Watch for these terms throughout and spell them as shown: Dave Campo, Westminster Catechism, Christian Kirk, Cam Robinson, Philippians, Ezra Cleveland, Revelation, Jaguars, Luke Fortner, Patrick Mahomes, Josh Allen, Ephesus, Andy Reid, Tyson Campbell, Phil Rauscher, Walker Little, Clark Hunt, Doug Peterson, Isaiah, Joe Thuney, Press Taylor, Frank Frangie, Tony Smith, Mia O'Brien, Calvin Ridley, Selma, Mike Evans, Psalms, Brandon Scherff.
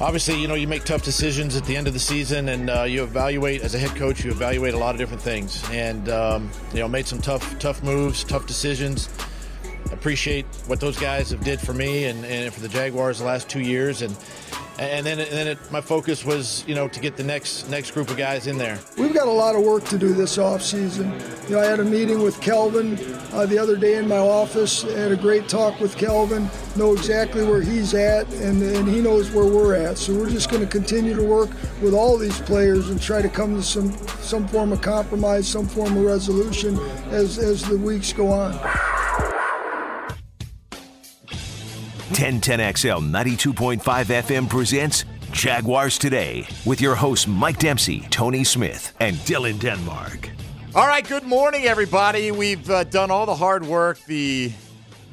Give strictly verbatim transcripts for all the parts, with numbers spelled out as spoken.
obviously, you know, you make tough decisions at the end of the season, and uh, you evaluate as a head coach. You evaluate a lot of different things, and um, you know, made some tough, tough moves, tough decisions. Appreciate what those guys have did for me and, and for the Jaguars the last two years, and and then and then it, my focus was, you know, to get the next next group of guys in there. We've got a lot of work to do this offseason. You know, I had a meeting with Calvin uh, the other day in my office. I had a great talk with Calvin. Know exactly where he's at, and and he knows where we're at. So we're just going to continue to work with all these players and try to come to some some form of compromise, some form of resolution as as the weeks go on. ten ten X L ninety-two point five F M presents Jaguars Today with your hosts Mike Dempsey, Tony Smith, and Dylan Denmark. All right, good morning, everybody. We've uh, done all the hard work, the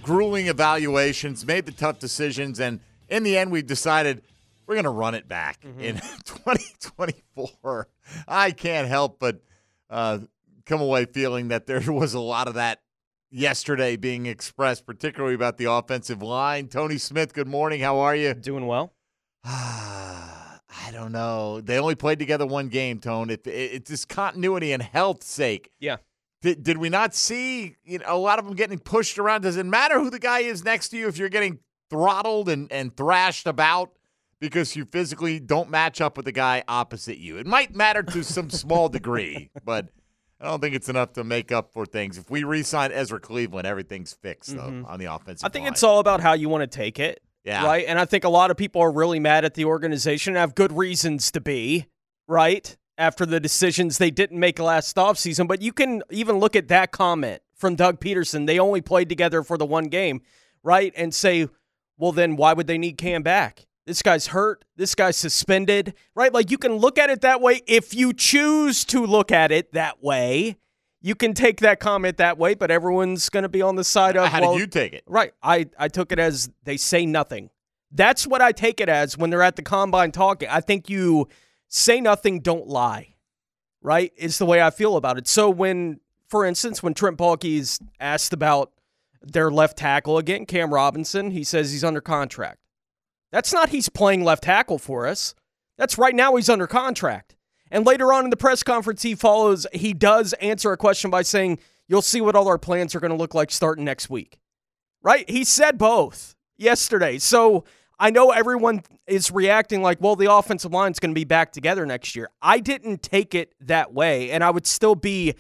grueling evaluations, made the tough decisions, and in the end, we've decided we're going to run it back mm-hmm. in twenty twenty-four. I can't help but uh, come away feeling that there was a lot of that yesterday being expressed, particularly about the offensive line. Tony Smith, good morning. How are you? Doing well. Ah, I don't know. They only played together one game, Tone. It, it, it's just continuity and health's sake. Yeah. Did, did we not see, you know, a lot of them getting pushed around? Does it matter who the guy is next to you if you're getting throttled and, and thrashed about because you physically don't match up with the guy opposite you? It might matter to some small degree, but I don't think it's enough to make up for things. If we re-sign Ezra Cleveland, everything's fixed, though, mm-hmm. on the offensive line. I think line. It's all about how you want to take it, yeah. right? And I think a lot of people are really mad at the organization and have good reasons to be, right, after the decisions they didn't make last offseason. But you can even look at that comment from Doug Peterson. They only played together for the one game, right, and say, well, then why would they need Cam back? This guy's hurt. This guy's suspended, right? Like, you can look at it that way. If you choose to look at it that way, you can take that comment that way, but everyone's going to be on the side of, How well, did you take it? Right. I, I took it as they say nothing. That's what I take it as when they're at the combine talking. I think you say nothing, don't lie, right, is the way I feel about it. So when, for instance, when Trent Baalke is asked about their left tackle again, Cam Robinson, he says he's under contract. That's not he's playing left tackle for us. That's right now he's under contract. And later on in the press conference he follows, he does answer a question by saying, you'll see what all our plans are going to look like starting next week. Right? He said both yesterday. So I know everyone is reacting like, well, the offensive line's going to be back together next year. I didn't take it that way, and I would still be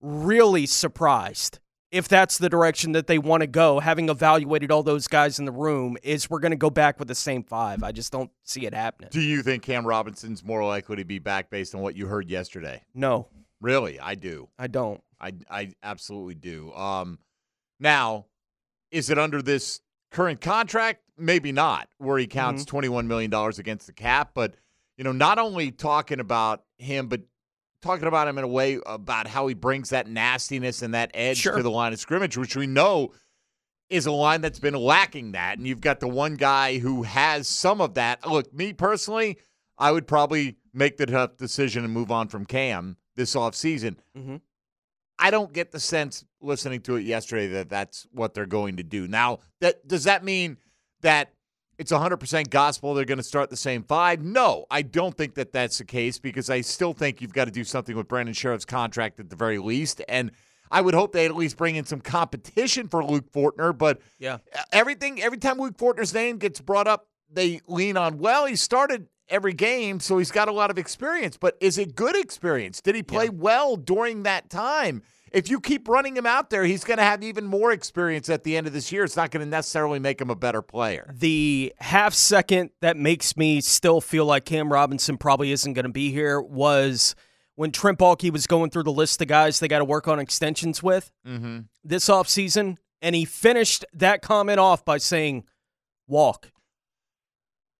really surprised if that's the direction that they want to go, having evaluated all those guys in the room, is we're going to go back with the same five. I just don't see it happening. Do you think Cam Robinson's more likely to be back based on what you heard yesterday? No. Really? I do. I don't. I, I absolutely do. Um, now, is it under this current contract? Maybe not, where he counts mm-hmm. twenty-one million dollars against the cap. But, you know, not only talking about him, but talking about him in a way about how he brings that nastiness and that edge sure. to the line of scrimmage, which we know is a line that's been lacking that. And you've got the one guy who has some of that. Look, me personally, I would probably make the tough decision and move on from Cam this offseason. Mm-hmm. I don't get the sense, listening to it yesterday, that that's what they're going to do. Now, that does that mean that it's one hundred percent gospel they're going to start the same five? No, I don't think that that's the case, because I still think you've got to do something with Brandon Scherff's contract at the very least. And I would hope they at least bring in some competition for Luke Fortner. But yeah, everything, every time Luke Fortner's name gets brought up, they lean on, well, he started every game, so he's got a lot of experience. But is it good experience? Did he play yeah. well during that time? If you keep running him out there, he's going to have even more experience at the end of this year. It's not going to necessarily make him a better player. The half second that makes me still feel like Cam Robinson probably isn't going to be here was when Trent Baalke was going through the list of guys they got to work on extensions with mm-hmm. this offseason, and he finished that comment off by saying, walk.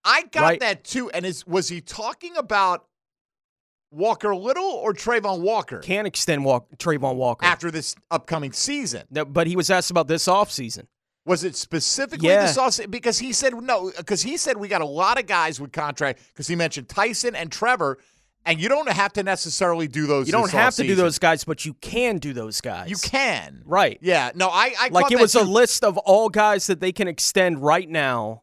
I got right? that too, and is was he talking about Walker Little or Travon Walker? Can extend walk, Travon Walker. After this upcoming season. No, but he was asked about this offseason. Was it specifically yeah. this offseason? Because he said, no, because he said we got a lot of guys with contract, because he mentioned Tyson and Trevor, and you don't have to necessarily do those. You don't have to do those guys, but you can do those guys. You can. Right. Yeah. No, I, I Like it was too. a list of all guys that they can extend right now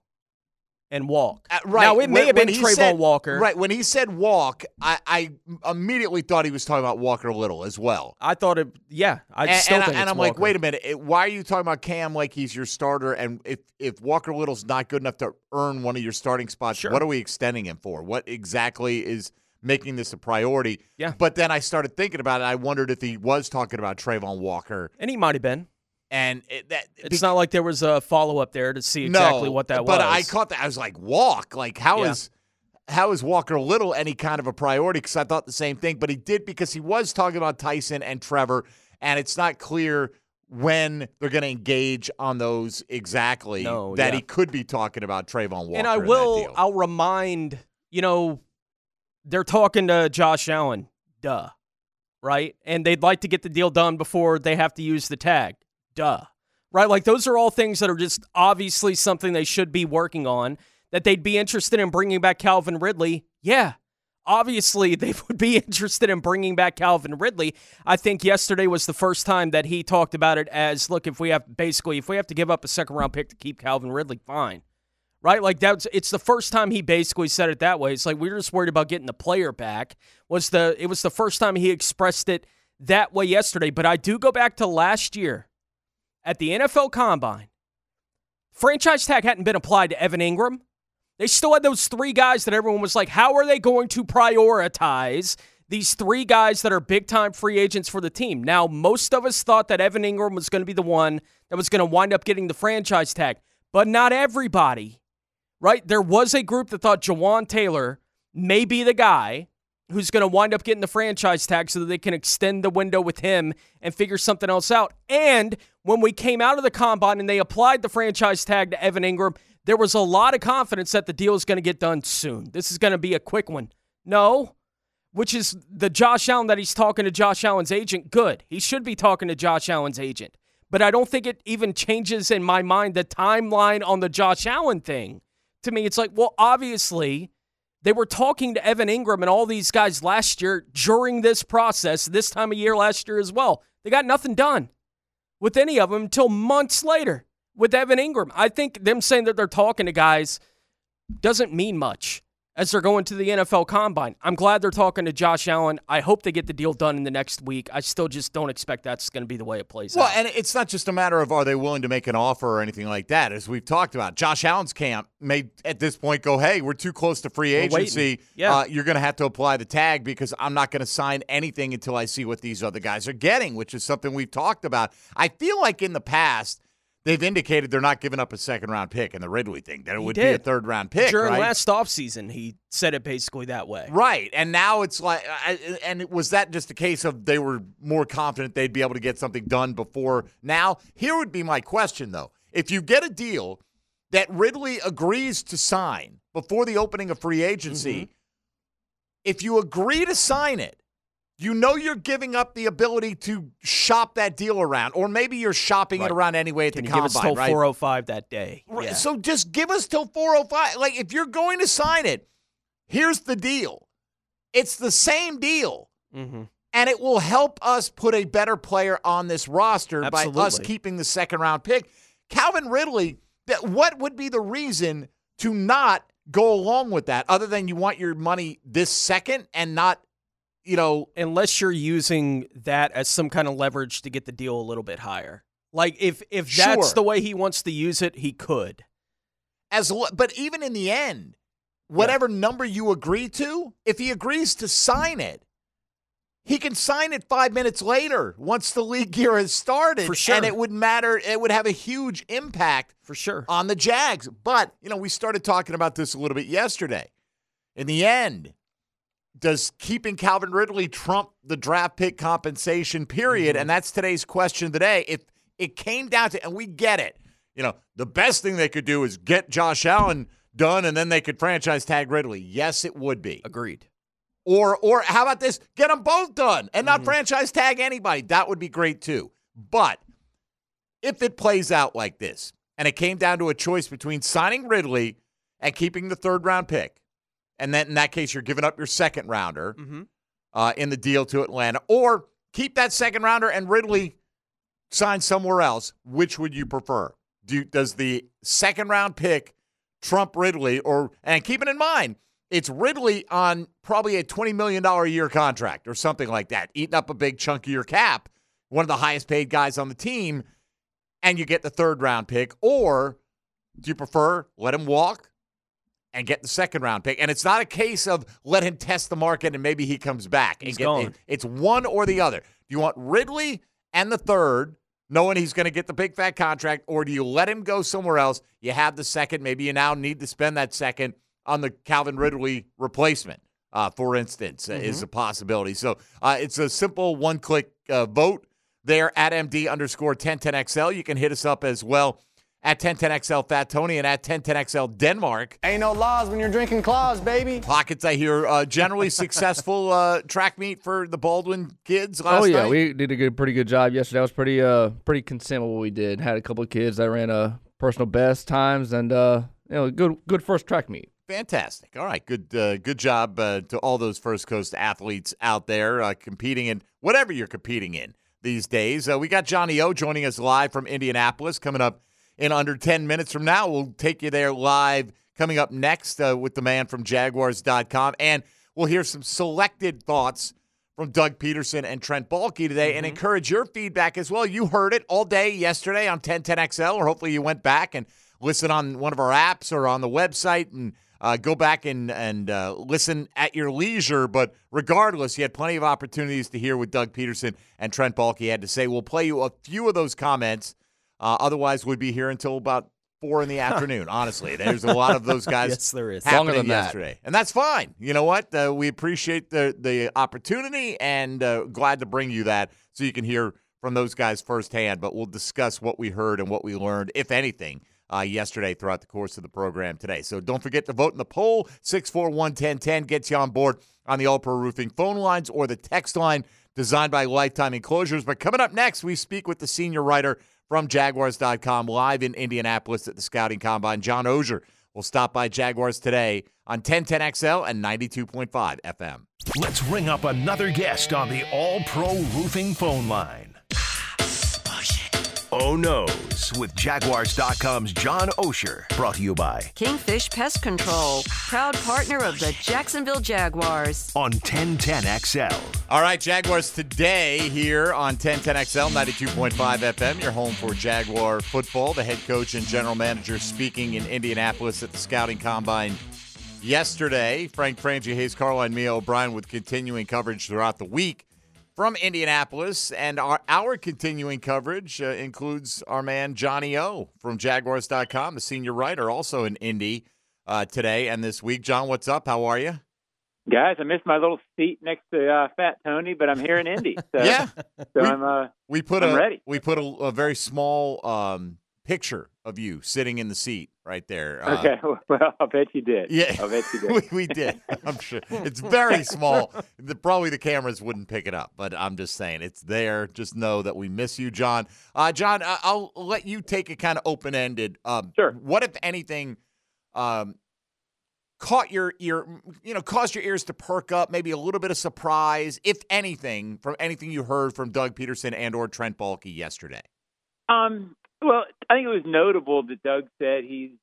and walk. Uh, right. Now, it may when, have been Travon said, Walker. Right. When he said walk, I, I immediately thought he was talking about Walker Little as well. I thought it, yeah. I and, still and, think I, and I'm Walker. Like, wait a minute. It, why are you talking about Cam like he's your starter? And if, if Walker Little's not good enough to earn one of your starting spots, sure. What are we extending him for? What exactly is making this a priority? Yeah. But then I started thinking about it. I wondered if he was talking about Travon Walker. And he might have been. And it, that, it's be, not like there was a follow-up there to see exactly no, what that was. But I caught that. I was like, walk. Like, how yeah. is how is Walker Little any kind of a priority? Because I thought the same thing. But he did because he was talking about Tyson and Trevor, and it's not clear when they're going to engage on those exactly no, that yeah. he could be talking about Travon Walker. And I will, I'll remind, you know, they're talking to Josh Allen. Duh. Right? And they'd like to get the deal done before they have to use the tag. Duh. Right? Like, those are all things that are just obviously something they should be working on, that they'd be interested in bringing back Calvin Ridley. Yeah. Obviously, they would be interested in bringing back Calvin Ridley. I think yesterday was the first time that he talked about it as, look, if we have basically, if we have to give up a second-round pick to keep Calvin Ridley, fine. Right? Like, that's it's the first time he basically said it that way. It's like, we were just worried about getting the player back. Was the It was the first time he expressed it that way yesterday. But I do go back to last year. At the N F L Combine, franchise tag hadn't been applied to Evan Engram. They still had those three guys that everyone was like, how are they going to prioritize these three guys that are big-time free agents for the team? Now, most of us thought that Evan Engram was going to be the one that was going to wind up getting the franchise tag, but not everybody, right? There was a group that thought Jawaan Taylor may be the guy who's going to wind up getting the franchise tag so that they can extend the window with him and figure something else out. And when we came out of the combine and they applied the franchise tag to Evan Engram, there was a lot of confidence that the deal is going to get done soon. This is going to be a quick one. No, which is the Josh Allen that he's talking to Josh Allen's agent. Good. He should be talking to Josh Allen's agent. But I don't think it even changes in my mind the timeline on the Josh Allen thing. To me, it's like, well, obviously, they were talking to Evan Engram and all these guys last year during this process, this time of year last year as well. They got nothing done with any of them until months later with Evan Engram. I think them saying that they're talking to guys doesn't mean much as they're going to the N F L Combine. I'm glad they're talking to Josh Allen. I hope they get the deal done in the next week. I still just don't expect that's going to be the way it plays out. Well, and it's not just a matter of are they willing to make an offer or anything like that. As we've talked about, Josh Allen's camp may at this point go, hey, we're too close to free agency. Yeah. Uh, you're going to have to apply the tag because I'm not going to sign anything until I see what these other guys are getting, which is something we've talked about. I feel like in the past, they've indicated they're not giving up a second-round pick in the Ridley thing, that it he would did. be a third-round pick. During right? last offseason, he said it basically that way. Right, and now it's like – and was that just a case of they were more confident they'd be able to get something done before now? Here would be my question, though. If you get a deal that Ridley agrees to sign before the opening of free agency, mm-hmm. if you agree to sign it, you know you're giving up the ability to shop that deal around, or maybe you're shopping right. it around anyway at Can the you combine, give us till right? four oh five that day. Right. Yeah. So just give us till four oh five. Like, if you're going to sign it, here's the deal. It's the same deal, mm-hmm. and it will help us put a better player on this roster Absolutely. by us keeping the second-round pick. Calvin Ridley, that what would be the reason to not go along with that other than you want your money this second and not – You know, unless you're using that as some kind of leverage to get the deal a little bit higher. Like, if if that's sure. the way he wants to use it, he could. As but even in the end, whatever yeah. number you agree to, if he agrees to sign it, he can sign it five minutes later once the league year has started. For sure. And it would matter. It would have a huge impact for sure on the Jags. But you know, we started talking about this a little bit yesterday. In the end, does keeping Calvin Ridley trump the draft pick compensation, period? Mm-hmm. And that's today's question today. If it came down to, and we get it, you know, the best thing they could do is get Josh Allen done, and then they could franchise tag Ridley. Yes, it would be. Agreed. Or, or how about this? Get them both done and not mm-hmm. franchise tag anybody. That would be great, too. But if it plays out like this, and it came down to a choice between signing Ridley and keeping the third-round pick, and then in that case, you're giving up your second rounder mm-hmm. uh, in the deal to Atlanta, or keep that second rounder and Ridley sign somewhere else. Which would you prefer? Do, does the second round pick Trump Ridley, or and keeping in mind, it's Ridley on probably a twenty million dollars a year contract or something like that, eating up a big chunk of your cap, one of the highest paid guys on the team, and you get the third round pick. Or do you prefer let him walk and get the second round pick? And it's not a case of let him test the market and maybe he comes back. He's gone. It's one or the other. Do you want Ridley and the third, knowing he's going to get the big fat contract, or do you let him go somewhere else? You have the second. Maybe you now need to spend that second on the Calvin Ridley replacement, uh, for instance, mm-hmm. is a possibility. So uh, it's a simple one-click uh, vote there at M D underscore ten ten X L. You can hit us up as well at ten ten X L Fat Tony and at ten ten X L Denmark. Ain't no laws when you're drinking claws, baby. Pockets, I hear, uh, generally successful uh, track meet for the Baldwin kids last night. Oh, yeah, night. We did a good, pretty good job yesterday. I was pretty uh, pretty content with what we did. Had a couple of kids that ran uh, personal best times and uh, you know, good good first track meet. Fantastic. All right, good uh, good job uh, to all those First Coast athletes out there uh, competing in whatever you're competing in these days. Uh, we got Johnny O joining us live from Indianapolis coming up in under ten minutes from now. We'll take you there live coming up next uh, with the man from Jaguars dot com, and we'll hear some selected thoughts from Doug Peterson and Trent Baalke today, mm-hmm. and encourage your feedback as well. You heard it all day yesterday on ten ten X L, or hopefully you went back and listened on one of our apps or on the website, and Uh, go back and, and uh, listen at your leisure. But regardless, you had plenty of opportunities to hear what Doug Peterson and Trent Baalke had to say. We'll play you a few of those comments. Uh, otherwise, we'd be here until about four in the afternoon, honestly. There's a lot of those guys yes, there is. Longer than yesterday. That. And that's fine. You know what? Uh, we appreciate the, the opportunity and uh, glad to bring you that so you can hear from those guys firsthand. But we'll discuss what we heard and what we learned, if anything, Uh, yesterday throughout the course of the program today. So don't forget to vote in the poll. six four one, ten ten gets you on board on the All Pro Roofing phone lines or the text line designed by Lifetime Enclosures. But coming up next, we speak with the senior writer from Jaguars dot com live in Indianapolis at the Scouting Combine. John Oehser will stop by Jaguars today on ten ten X L and ninety-two point five F M. Let's ring up another guest on the All Pro Roofing phone line. Oh No's with Jaguars dot com's John Oehser. Brought to you by Kingfish Pest Control, proud partner of the Jacksonville Jaguars. On ten ten X L. All right, Jaguars today here on ten ten X L, ninety-two point five F M, your home for Jaguar football. The head coach and general manager speaking in Indianapolis at the Scouting Combine yesterday. Frank Frangie, Hayes Carline, Mia O'Brien with continuing coverage throughout the week from Indianapolis, and our, our continuing coverage uh, includes our man Johnny O from Jaguars dot com, the senior writer, also in Indy uh, today and this week. John, what's up? How are you? Guys, I missed my little seat next to uh, Fat Tony, but I'm here in Indy. So, yeah. So we, I'm, uh, we put I'm a, ready. We put a, a very small um, picture of you sitting in the seat right there. Uh, okay, well, I bet you did. Yeah, I bet you did. we, we did. I'm sure it's very small. The, probably the cameras wouldn't pick it up, but I'm just saying it's there. Just know that we miss you, John. Uh, John, I- I'll let you take it kind of open ended. Um, sure. What, if anything, um, caught your ear? You know, caused your ears to perk up. Maybe a little bit of surprise, if anything, from anything you heard from Doug Peterson and or Trent Baalke yesterday. Um. Well, I think it was notable that Doug said he's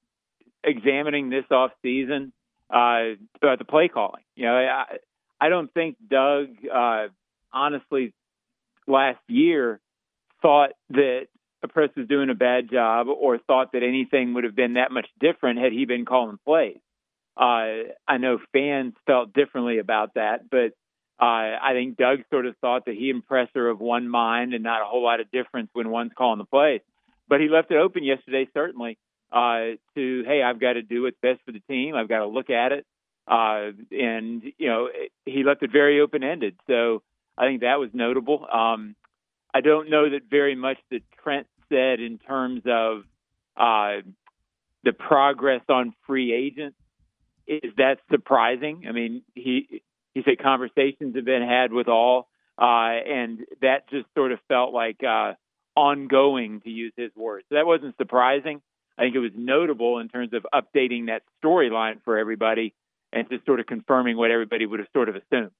examining this off season uh, about the play calling. You know, I, I don't think Doug, uh, honestly, last year thought that Press was doing a bad job or thought that anything would have been that much different had he been calling plays. Uh, I know fans felt differently about that, but uh, I think Doug sort of thought that he and Press are of one mind and not a whole lot of difference when one's calling the plays. But he left it open yesterday, certainly, uh, to, hey, I've got to do what's best for the team. I've got to look at it. Uh, and, you know, he left it very open-ended. So I think that was notable. Um, I don't know that very much that Trent said in terms of uh, the progress on free agents. Is that surprising? I mean, he he said conversations have been had with all, uh, and that just sort of felt like uh, – ongoing, to use his words. So that wasn't surprising. I think it was notable in terms of updating that storyline for everybody and just sort of confirming what everybody would have sort of assumed.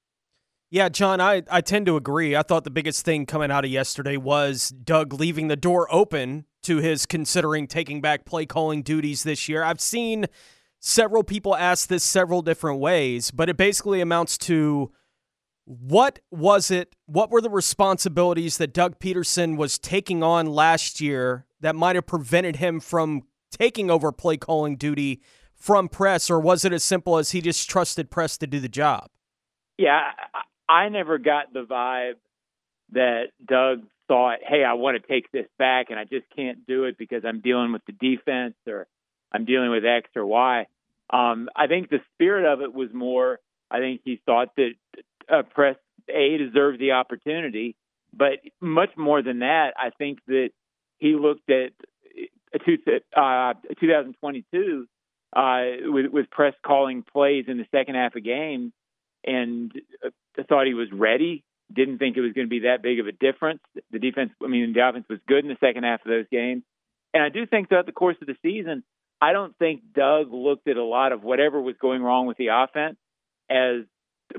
Yeah, John, I, I tend to agree. I thought the biggest thing coming out of yesterday was Doug leaving the door open to his considering taking back play calling duties this year. I've seen several people ask this several different ways, but it basically amounts to what was it, what were the responsibilities that Doug Peterson was taking on last year that might have prevented him from taking over play calling duty from Press, or was it as simple as he just trusted Press to do the job? Yeah, I never got the vibe that Doug thought, hey, I want to take this back and I just can't do it because I'm dealing with the defense or I'm dealing with X or Y. Um, I think the spirit of it was more, I think he thought that uh, Press A deserved the opportunity. But much more than that, I think that he looked at uh, twenty twenty-two uh, with, with Press calling plays in the second half of games. And I thought he was ready. Didn't think it was going to be that big of a difference. The defense, I mean, the offense was good in the second half of those games. And I do think throughout the course of the season, I don't think Doug looked at a lot of whatever was going wrong with the offense as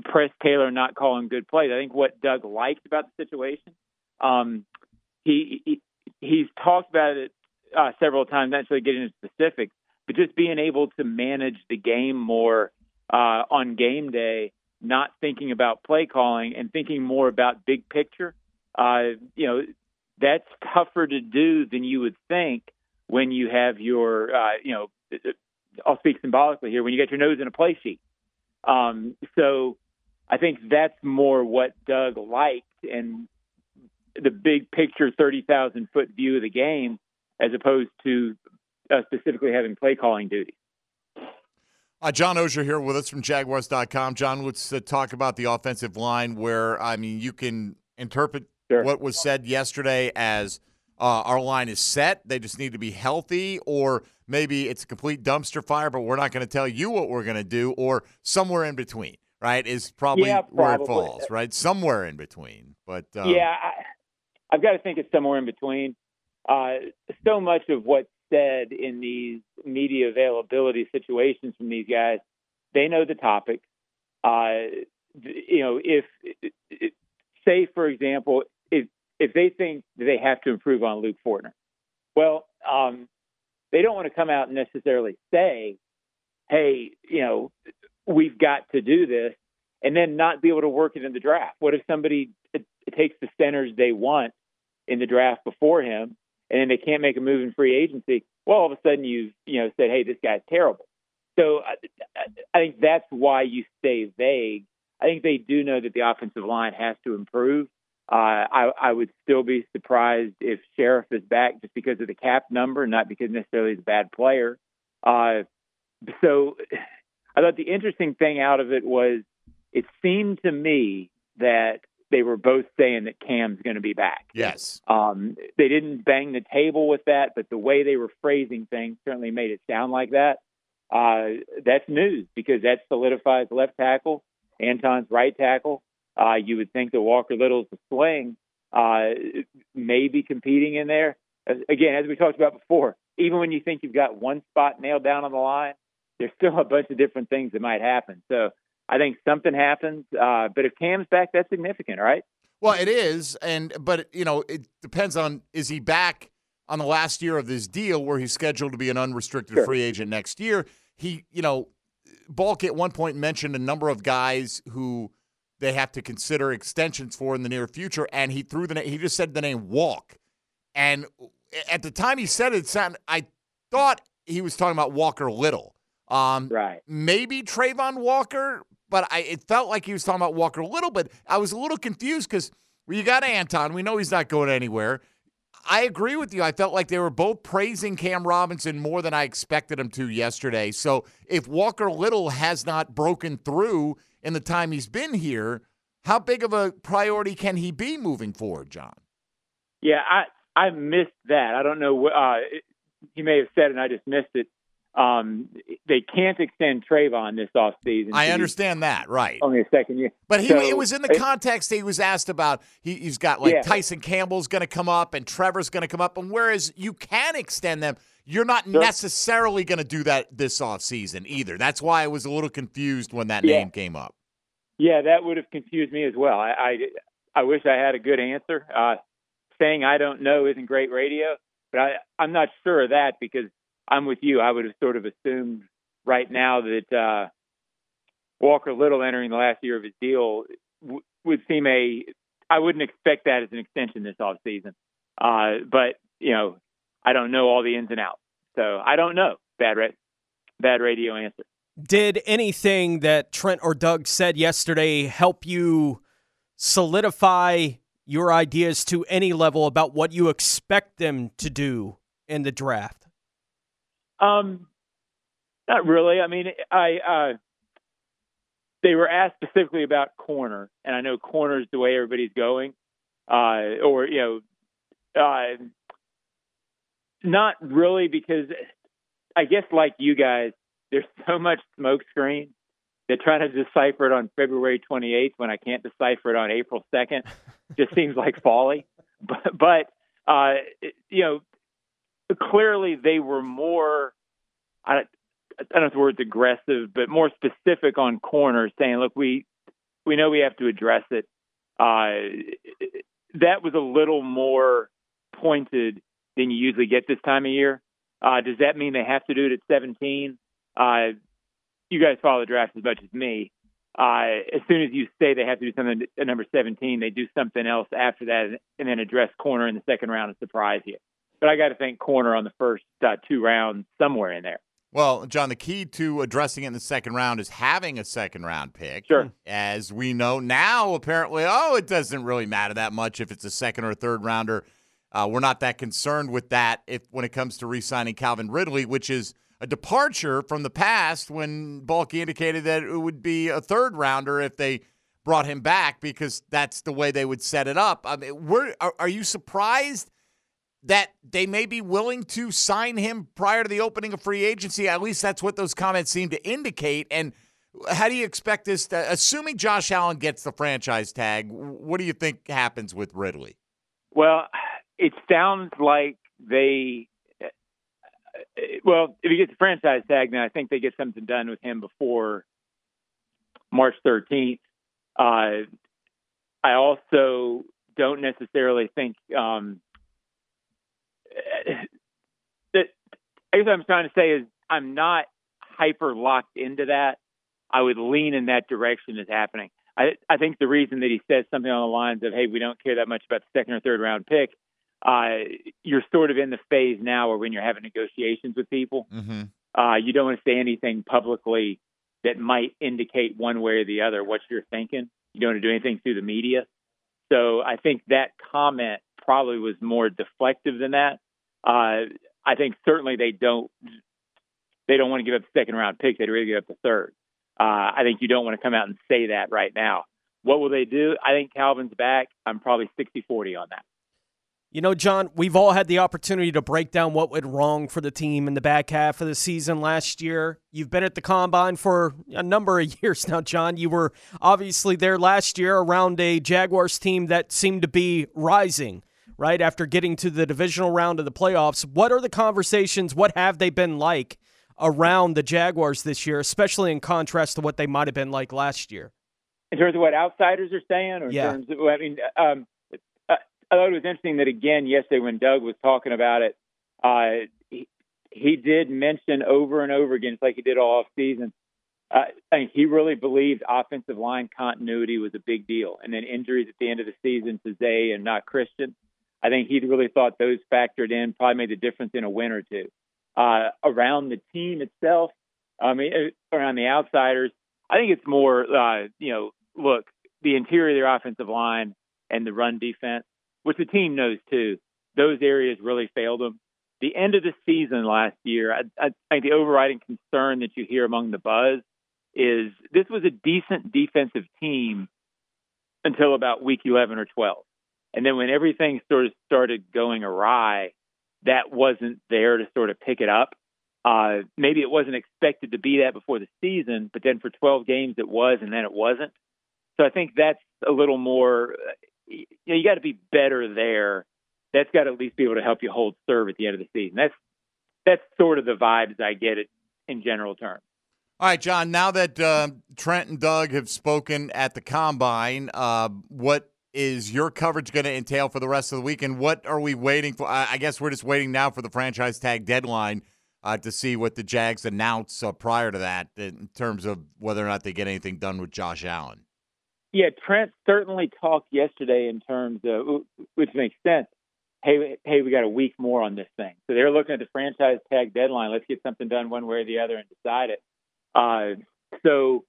Press Taylor not calling good plays. I think what Doug liked about the situation, um, he, he he's talked about it uh, several times, not really getting into specifics, but just being able to manage the game more uh, on game day, not thinking about play calling and thinking more about big picture. Uh, you know, that's tougher to do than you would think when you have your, uh, you know, I'll speak symbolically here, when you get your nose in a play sheet. Um, so I think that's more what Doug liked and the big picture, thirty thousand foot view of the game, as opposed to uh, specifically having play calling duties. Uh, John Oehser here with us from Jaguars dot com. John, let's uh, talk about the offensive line where, I mean, you can interpret sure. what was said yesterday as uh, our line is set, they just need to be healthy, or maybe it's a complete dumpster fire, but we're not going to tell you what we're going to do, or somewhere in between, right, is probably, yeah, probably where it falls, right? Somewhere in between. But um, Yeah, I, I've got to think it's somewhere in between. Uh, so much of what said in these media availability situations from these guys, they know the topic. Uh, you know, if, if say, for example, if if they think they have to improve on Luke Fortner, well, um, they don't want to come out and necessarily say, hey, you know, we've got to do this, and then not be able to work it in the draft. What if somebody t- takes the centers they want in the draft before him, and then they can't make a move in free agency? Well, all of a sudden you've, you know, said, hey, this guy's terrible. So I, I think that's why you stay vague. I think they do know that the offensive line has to improve. Uh, I, I would still be surprised if Scherff is back just because of the cap number, not because necessarily he's a bad player. Uh, so I thought the interesting thing out of it was it seemed to me that they were both saying that Cam's going to be back. Yes. Um, they didn't bang the table with that, but the way they were phrasing things certainly made it sound like that. Uh, that's news because that solidifies left tackle, Anton's right tackle. Uh, you would think that Walker Little's the swing, uh, may be competing in there. As, again, as we talked about before, even when you think you've got one spot nailed down on the line, there's still a bunch of different things that might happen. So I think something happens, uh, but if Cam's back, that's significant, right? Well, it is, and but you know it depends on, is he back on the last year of this deal where he's scheduled to be an unrestricted sure. free agent next year? He, you know, Baalke at one point mentioned a number of guys who they have to consider extensions for in the near future, and he threw the he just said the name Walk, and at the time he said it, sounded, I thought he was talking about Walker Little, um, right? Maybe Travon Walker. But I, it felt like he was talking about Walker Little, but I was a little confused because well, you got Anton. We know he's not going anywhere. I agree with you. I felt like they were both praising Cam Robinson more than I expected him to yesterday. So if Walker Little has not broken through in the time he's been here, how big of a priority can he be moving forward, John? Yeah, I I missed that. I don't know. Uh, he may have said it, and I just missed it. Um, they can't extend Travon this offseason. I understand that, right. Only a second year. But he, so, it was in the context he was asked about. He, he's got, like, yeah. Tyson Campbell's going to come up and Trevor's going to come up. And whereas you can extend them, you're not sure. necessarily going to do that this offseason either. That's why I was a little confused when that yeah. name came up. Yeah, that would have confused me as well. I I, I wish I had a good answer. Uh, saying I don't know isn't great radio, but I, I'm not sure of that because I'm with you. I would have sort of assumed right now that uh, Walker Little entering the last year of his deal w- would seem a – I wouldn't expect that as an extension this offseason. Uh, but, you know, I don't know all the ins and outs. So I don't know. Bad, ra- bad radio answer. Did anything that Trent or Doug said yesterday help you solidify your ideas to any level about what you expect them to do in the draft? Um, not really. I mean, I uh, they were asked specifically about corner, and I know corner is the way everybody's going, uh, or you know, uh, not really because I guess like you guys. There's so much smoke screen. They're trying to decipher it on February twenty-eighth when I can't decipher it on April second. Just seems like folly. But, but uh, you know, clearly they were more, I don't, I don't know if the word's aggressive, but more specific on corners, saying, look, we we know we have to address it. Uh, that was a little more pointed than you usually get this time of year. Uh, does that mean they have to do it at seventeen? Uh, you guys follow the draft as much as me. Uh, as soon as you say they have to do something at number seventeen, they do something else after that and then address corner in the second round and surprise you. But I got to think corner on the first uh, two rounds somewhere in there. Well, John, the key to addressing it in the second round is having a second round pick. Sure. As we know now, apparently, oh, it doesn't really matter that much if it's a second or a third rounder. Uh, we're not that concerned with that if when it comes to re-signing Calvin Ridley, which is a departure from the past when Baalke indicated that it would be a third rounder if they brought him back because that's the way they would set it up. I mean, we're, are, are you surprised that they may be willing to sign him prior to the opening of free agency? At least that's what those comments seem to indicate. And how do you expect this to, assuming Josh Allen gets the franchise tag, what do you think happens with Ridley? Well, it sounds like they – Well, if he gets the franchise tag, then I think they get something done with him before March thirteenth. Uh, I also don't necessarily think um, that. I guess what I'm trying to say is I'm not hyper locked into that. I would lean in that direction as happening. I, I think the reason that he says something on the lines of, "Hey, we don't care that much about the second or third round pick." Uh, you're sort of in the phase now or when you're having negotiations with people, mm-hmm. uh, you don't want to say anything publicly that might indicate one way or the other what you're thinking. You don't want to do anything through the media. So I think that comment probably was more deflective than that. Uh, I think certainly they don't, they don't want to give up the second round pick. They'd really give up the third. Uh, I think you don't want to come out and say that right now. What will they do? I think Calvin's back. I'm probably sixty forty on that. You know, John, we've all had the opportunity to break down what went wrong for the team in the back half of the season last year. You've been at the Combine for a number of years now, John. You were obviously there last year around a Jaguars team that seemed to be rising, right, after getting to the divisional round of the playoffs. What are the conversations, what have they been like around the Jaguars this year, especially in contrast to what they might have been like last year? In terms of what outsiders are saying? Or yeah. In terms of, I mean, um, I thought it was interesting that, again, yesterday when Doug was talking about it, uh, he, he did mention over and over again, it's like he did all offseason, uh, I mean, he really believed offensive line continuity was a big deal. And then injuries at the end of the season to Zay and not Christian, I think he really thought those factored in, probably made the difference in a win or two. Uh, around the team itself, I mean, around the outsiders, I think it's more, uh, you know, look, the interior of their offensive line and the run defense, which the team knows too, those areas really failed them. The end of the season last year, I, I think the overriding concern that you hear among the buzz is this was a decent defensive team until about week eleven or twelve. And then when everything sort of started going awry, that wasn't there to sort of pick it up. Uh, maybe it wasn't expected to be that before the season, but then for twelve games it was, and then it wasn't. So I think that's a little more... You know, you got to be better there. That's got to at least be able to help you hold serve at the end of the season. That's that's sort of the vibes I get it in general terms. All right, John, now that uh, Trent and Doug have spoken at the Combine, uh, what is your coverage going to entail for the rest of the week, and what are we waiting for? I guess we're just waiting now for the franchise tag deadline uh, to see what the Jags announce uh, prior to that in terms of whether or not they get anything done with Josh Allen. Yeah, Trent certainly talked yesterday in terms of, which makes sense, hey, hey, we got a week more on this thing. So they're looking at the franchise tag deadline. Let's get something done one way or the other and decide it. Uh, so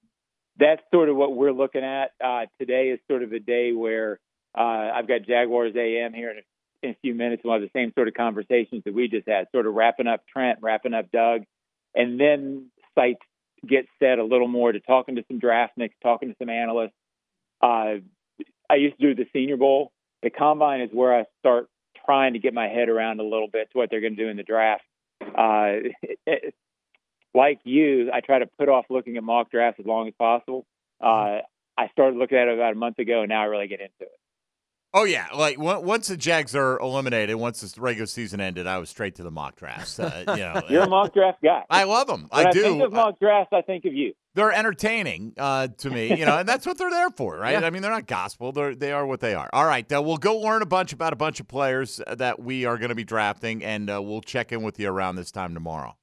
that's sort of what we're looking at. Uh, today is sort of a day where uh, I've got Jaguars A M here in a, in a few minutes. We'll have the same sort of conversations that we just had, sort of wrapping up Trent, wrapping up Doug, and then sights get set a little more to talking to some draftniks, talking to some analysts. Uh, I used to do the Senior Bowl. The Combine is where I start trying to get my head around a little bit to what they're going to do in the draft. Uh, it, it, Like you, I try to put off looking at mock drafts as long as possible. Uh, I started looking at it about a month ago, and now I really get into it. Oh, yeah. Like, w- once the Jags are eliminated, once the regular season ended, I was straight to the mock drafts. Uh, you know, You're a mock draft guy. I love them. When I do. I think of mock drafts, I think of you. They're entertaining uh, to me, you know, and that's what they're there for, right? Yeah. I mean, they're not gospel. They're, they are what they are. All right. Uh, we'll go learn a bunch about a bunch of players that we are going to be drafting, and uh, we'll check in with you around this time tomorrow.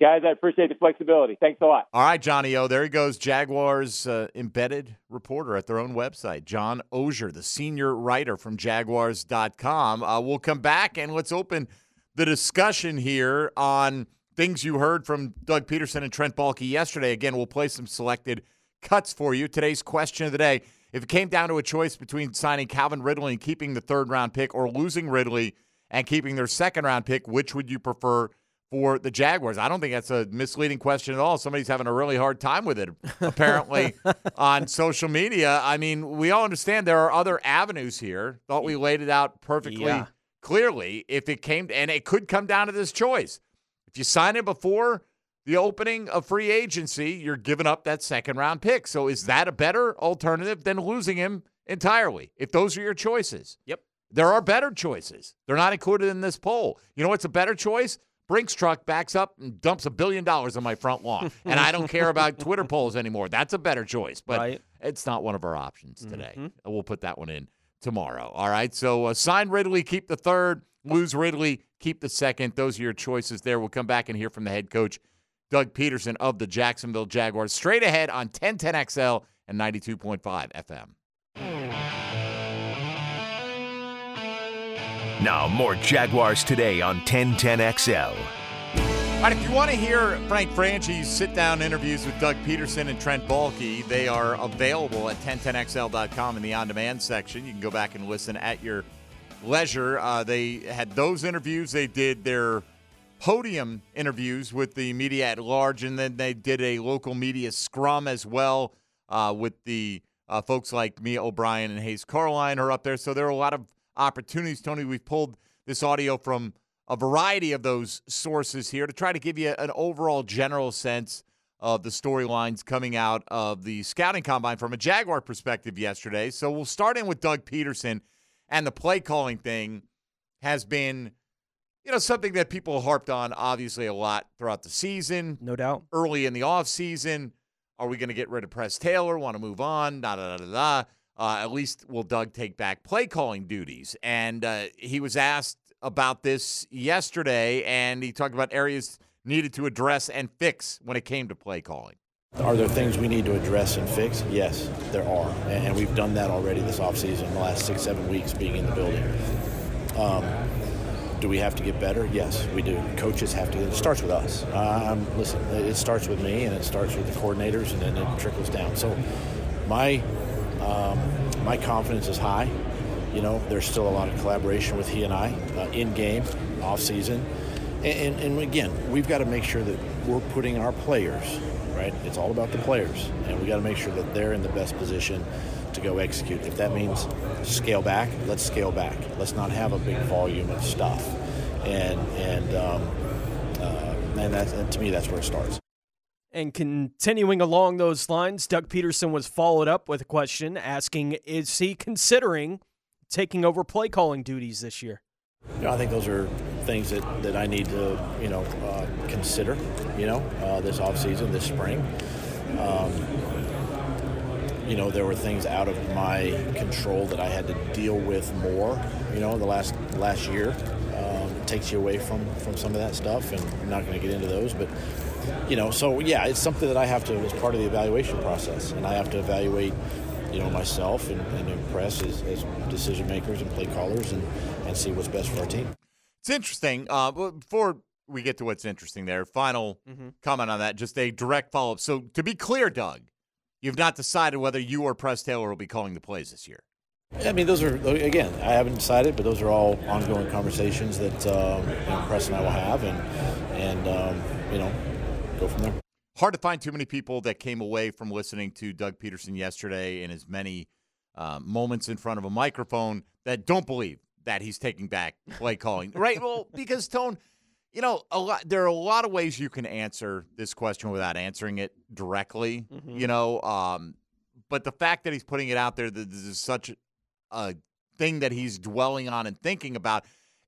Guys, I appreciate the flexibility. Thanks a lot. All right, Johnny O. There he goes, Jaguars uh, embedded reporter at their own website, John Oehser, the senior writer from Jaguars dot com. Uh, we'll come back, and let's open the discussion here on things you heard from Doug Peterson and Trent Baalke yesterday. Again, we'll play some selected cuts for you. Today's question of the day, if it came down to a choice between signing Calvin Ridley and keeping the third-round pick or losing Ridley and keeping their second-round pick, which would you prefer for the Jaguars? I don't think that's a misleading question at all. Somebody's having a really hard time with it, apparently, on social media. I mean, we all understand there are other avenues here. Thought we laid it out perfectly yeah. clearly. If it came, and it could come down to this choice. If you sign it before the opening of free agency, you're giving up that second-round pick. So is that a better alternative than losing him entirely? If those are your choices. Yep. There are better choices. They're not included in this poll. You know what's a better choice? Brink's truck backs up and dumps a billion dollars on my front lawn, and I don't care about Twitter polls anymore. That's a better choice, but right. It's not one of our options today. Mm-hmm. We'll put that one in tomorrow. All right, so uh, sign Ridley, keep the third, lose Ridley, keep the second. Those are your choices there. We'll come back and hear from the head coach, Doug Peterson, of the Jacksonville Jaguars, straight ahead on ten ten X L and ninety-two point five F M. Now, more Jaguars today on ten ten X L. All right, if you want to hear Frank Frangie's sit-down interviews with Doug Peterson and Trent Baalke, they are available at ten ten X L dot com in the on-demand section. You can go back and listen at your leisure. Uh, they had those interviews. They did their podium interviews with the media at large, and then they did a local media scrum as well uh, with the uh, folks like Mia O'Brien and Hayes Carline are up there. So there are a lot of opportunities. Tony, we've pulled this audio from a variety of those sources here to try to give you an overall general sense of the storylines coming out of the scouting combine from a Jaguar perspective yesterday. So we'll start in with Doug Peterson, and the play calling thing has been, you know, something that people harped on obviously a lot throughout the season. No doubt. Early in the offseason, are we going to get rid of Press Taylor? Want to move on? Da da da da da. Uh, at least will Doug take back play-calling duties. And uh, he was asked about this yesterday, and he talked about areas needed to address and fix when it came to play-calling. Are there things we need to address and fix? Yes, there are. And we've done that already this offseason, the last six, seven weeks being in the building. Um, do we have to get better? Yes, we do. Coaches have to. It starts with us. Um, listen, it starts with me, and it starts with the coordinators, and then it trickles down. So my... Um, my confidence is high. You know, there's still a lot of collaboration with he and I uh, in game, off season, and, and, and again, we've got to make sure that we're putting our players right. It's all about the players, and we got to make sure that they're in the best position to go execute. If that means scale back, let's scale back. Let's not have a big volume of stuff, and and um, uh, and that's and to me that's where it starts. And continuing along those lines, Doug Peterson was followed up with a question asking, is he considering taking over play-calling duties this year? You know, I think those are things that, that I need to, you know, uh, consider, you know, uh, this offseason, this spring. Um, you know, there were things out of my control that I had to deal with more, you know, the last last year. Um, it takes you away from, from some of that stuff, and I'm not going to get into those. But, you know, so, yeah, it's something that I have to, as part of the evaluation process, and I have to evaluate, you know, myself and, and impress as, as decision makers and play callers and, and see what's best for our team. It's interesting. Uh, before we get to what's interesting there, final mm-hmm. comment on that, just a direct follow-up. So to be clear, Doug, you've not decided whether you or Press Taylor will be calling the plays this year. I mean, those are, again, I haven't decided, but those are all ongoing conversations that um, you know, Press and I will have and, and um, you know, go from there. Hard to find too many people that came away from listening to Doug Peterson yesterday in as many uh, moments in front of a microphone that don't believe that he's taking back play calling. Right? Well, because, Tone, you know, a lot, there are a lot of ways you can answer this question without answering it directly, mm-hmm. you know. Um, but the fact that he's putting it out there, that this is such a thing that he's dwelling on and thinking about,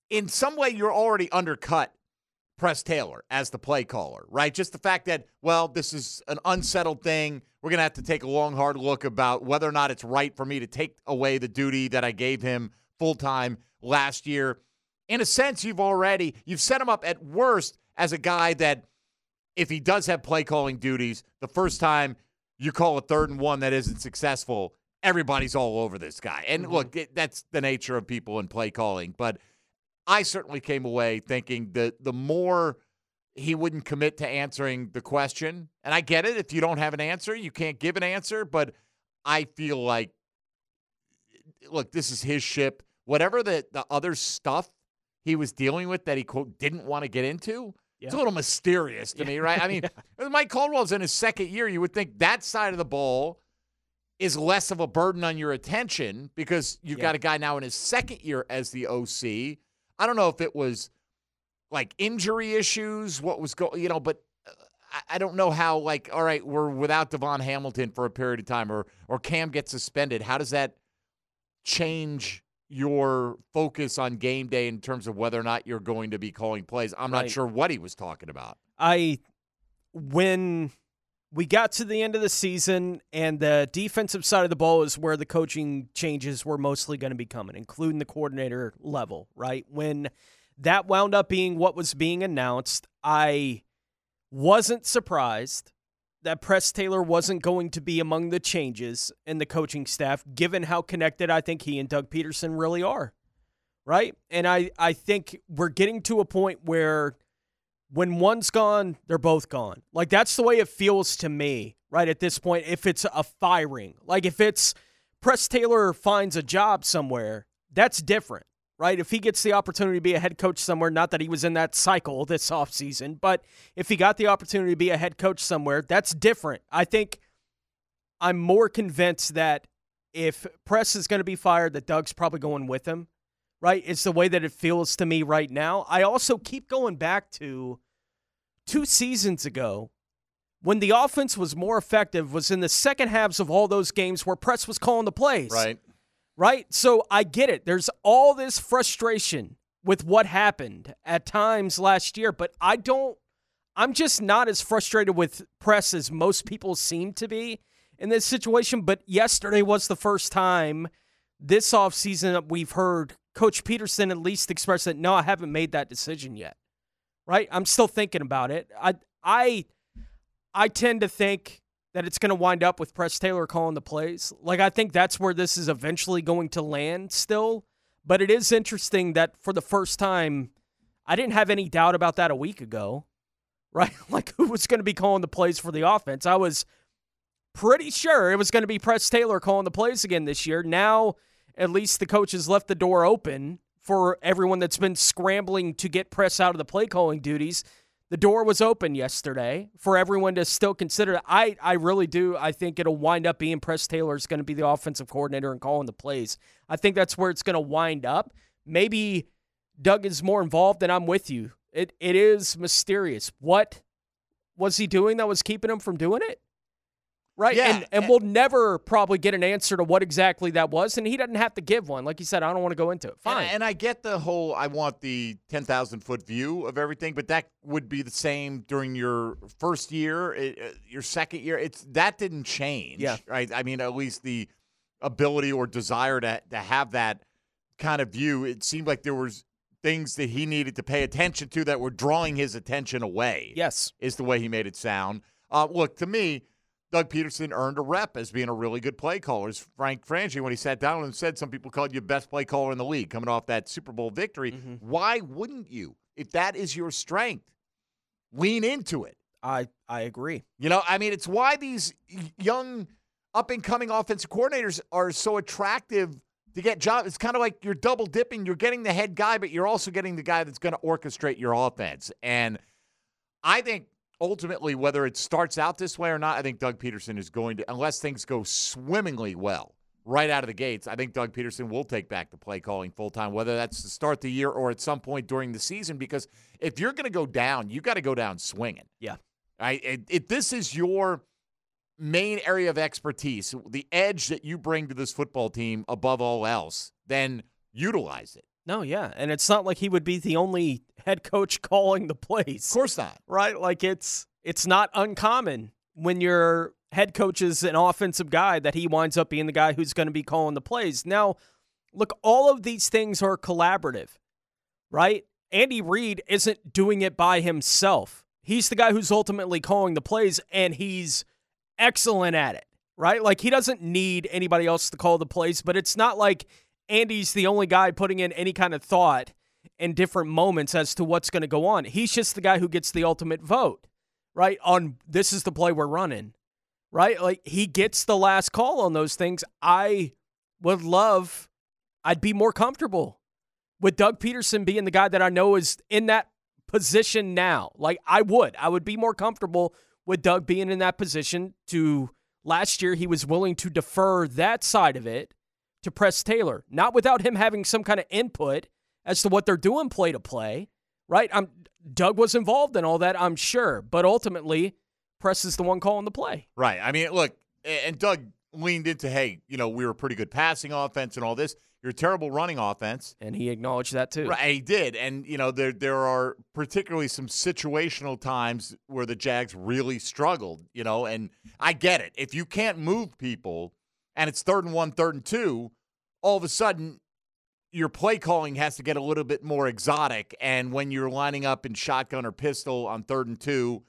in some way you're already undercut Press Taylor as the play caller, right? Just the fact that, well, this is an unsettled thing. We're going to have to take a long, hard look about whether or not it's right for me to take away the duty that I gave him full-time last year. In a sense, you've already, you've set him up at worst as a guy that if he does have play calling duties, the first time you call a third and one that isn't successful, everybody's all over this guy. And mm-hmm. look, it, that's the nature of people in play calling, but I certainly came away thinking that the more he wouldn't commit to answering the question, and I get it, if you don't have an answer, you can't give an answer, but I feel like, look, this is his ship. Whatever the, the other stuff he was dealing with that he, quote, didn't want to get into, yeah. it's a little mysterious to yeah. me, right? I mean, yeah. Mike Caldwell's in his second year. You would think that side of the ball is less of a burden on your attention because you've yeah. got a guy now in his second year as the O C. I don't know if it was like injury issues, what was going, you know, but I don't know how, like, all right, we're without Devon Hamilton for a period of time or, or Cam gets suspended. How does that change your focus on game day in terms of whether or not you're going to be calling plays? I'm not right. sure what he was talking about. I, when we got to the end of the season and the defensive side of the ball is where the coaching changes were mostly going to be coming, including the coordinator level, right? When that wound up being what was being announced, I wasn't surprised that Press Taylor wasn't going to be among the changes in the coaching staff, given how connected I think he and Doug Peterson really are, right? And I, I think we're getting to a point where when one's gone, they're both gone. Like, that's the way it feels to me, right, at this point, if it's a firing. Like, if it's Press Taylor finds a job somewhere, that's different, right? If he gets the opportunity to be a head coach somewhere, not that he was in that cycle this offseason, but if he got the opportunity to be a head coach somewhere, that's different. I think I'm more convinced that if Press is going to be fired, that Doug's probably going with him. Right? It's the way that it feels to me right now. I also keep going back to two seasons ago when the offense was more effective was in the second halves of all those games where Press was calling the plays. Right. Right? So I get it. There's all this frustration with what happened at times last year, but I don't, I'm just not as frustrated with Press as most people seem to be in this situation. But yesterday was the first time this offseason that we've heard Coach Peterson at least expressed that, no, I haven't made that decision yet, right? I'm still thinking about it. I I, I tend to think that it's going to wind up with Press Taylor calling the plays. Like, I think that's where this is eventually going to land still. But it is interesting that for the first time, I didn't have any doubt about that a week ago, right? Like, who was going to be calling the plays for the offense? I was pretty sure it was going to be Press Taylor calling the plays again this year. Now, at least the coaches left the door open for everyone that's been scrambling to get Press out of the play-calling duties. The door was open yesterday for everyone to still consider. I, I really do. I think it'll wind up being Press Taylor's going to be the offensive coordinator and calling the plays. I think that's where it's going to wind up. Maybe Doug is more involved, and I'm with you. It It is mysterious. What was he doing that was keeping him from doing it? right? Yeah. And, and we'll never probably get an answer to what exactly that was, and he doesn't have to give one. Like you said, I don't want to go into it. Fine. And, and I get the whole I want the ten thousand foot view of everything, but that would be the same during your first year, it, your second year. It's that didn't change, yeah. right? I mean, at least the ability or desire to to have that kind of view, it seemed like there was things that he needed to pay attention to that were drawing his attention away. Yes. Is the way he made it sound. Uh, look, to me, Doug Peterson earned a rep as being a really good play caller. As Frank Frangie, when he sat down and said, some people called you best play caller in the league coming off that Super Bowl victory. Mm-hmm. Why wouldn't you? If that is your strength, lean into it. I, I agree. You know, I mean, it's why these young up-and-coming offensive coordinators are so attractive to get job. It's kind of like you're double dipping. You're getting the head guy, but you're also getting the guy that's going to orchestrate your offense. And I think ultimately, whether it starts out this way or not, I think Doug Peterson is going to, unless things go swimmingly well right out of the gates, I think Doug Peterson will take back the play calling full time, whether that's to start the year or at some point during the season, because if you're going to go down, you got to go down swinging. Yeah. Right? If, if this is your main area of expertise, the edge that you bring to this football team above all else, then utilize it. No, yeah, and it's not like he would be the only head coach calling the plays. Of course not. Right? Like, it's it's not uncommon when your head coach is an offensive guy that he winds up being the guy who's going to be calling the plays. Now, look, all of these things are collaborative, right? Andy Reid isn't doing it by himself. He's the guy who's ultimately calling the plays, and he's excellent at it, right? Like, he doesn't need anybody else to call the plays, but it's not like Andy's the only guy putting in any kind of thought in different moments as to what's going to go on. He's just the guy who gets the ultimate vote, right? On this is the play we're running, right? Like, he gets the last call on those things. I would love, I'd be more comfortable with Doug Peterson being the guy that I know is in that position now. Like, I would. I would be more comfortable with Doug being in that position. To last year, he was willing to defer that side of it to Press Taylor, not without him having some kind of input as to what they're doing play to play, right? I'm, Doug was involved in all that, I'm sure, but ultimately, Press is the one calling the play. Right. I mean, look, and Doug leaned into, hey, you know, we were a pretty good passing offense and all this. You're a terrible running offense. And he acknowledged that too. Right, he did. And, you know, there there are particularly some situational times where the Jags really struggled, you know, and I get it. If you can't move people and it's third and one, third and two, all of a sudden your play calling has to get a little bit more exotic. And when you're lining up in shotgun or pistol on third and two,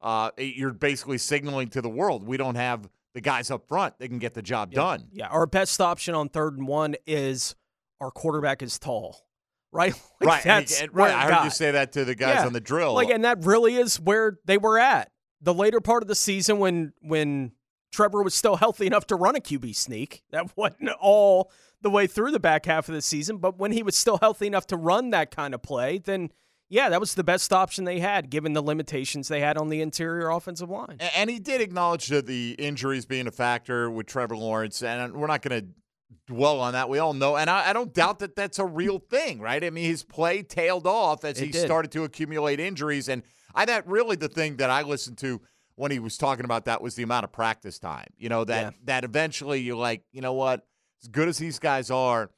uh, you're basically signaling to the world, we don't have the guys up front that can get the job yeah. done. Yeah, our best option on third and one is our quarterback is tall, right? Like right, that's and, and, right. I heard got. you say that to the guys yeah. on the drill. Like, and that really is where they were at. The later part of the season when when – Trevor was still healthy enough to run a Q B sneak. That wasn't all the way through the back half of the season, but when he was still healthy enough to run that kind of play, then, yeah, that was the best option they had, given the limitations they had on the interior offensive line. And he did acknowledge that the injuries being a factor with Trevor Lawrence, and we're not going to dwell on that. We all know, and I don't doubt that that's a real thing, right? I mean, his play tailed off as it he did. started to accumulate injuries, and I that really the thing that I listened to when he was talking about that was the amount of practice time, you know, that, yeah. that eventually you're like, you know what, as good as these guys are,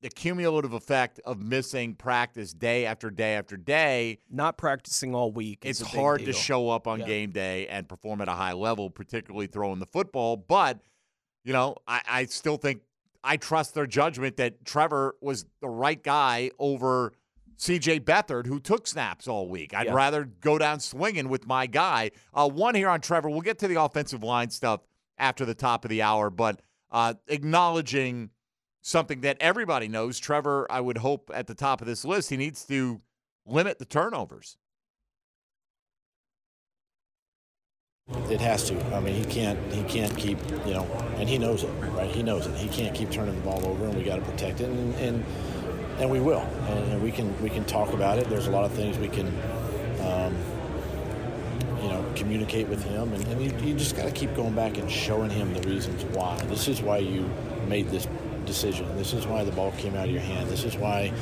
the cumulative effect of missing practice day after day after day, not practicing all week, it's hard to show up on yeah. game day and perform at a high level, particularly throwing the football. But, you know, I, I still think I trust their judgment that Trevor was the right guy over C J. Beathard, who took snaps all week. I'd yeah. rather go down swinging with my guy. Uh, one here on Trevor. We'll get to the offensive line stuff after the top of the hour, but uh, acknowledging something that everybody knows. Trevor, I would hope at the top of this list, he needs to limit the turnovers. It has to. I mean, he can't. He can't keep. You know, and he knows it, right? He knows it. He can't keep turning the ball over, and we got to protect it. And, and And we will, and we can we can talk about it. There's a lot of things we can, um, you know, communicate with him, and, and you, you just got to keep going back and showing him the reasons why. This is why you made this decision. This is why the ball came out of your hand. This is why,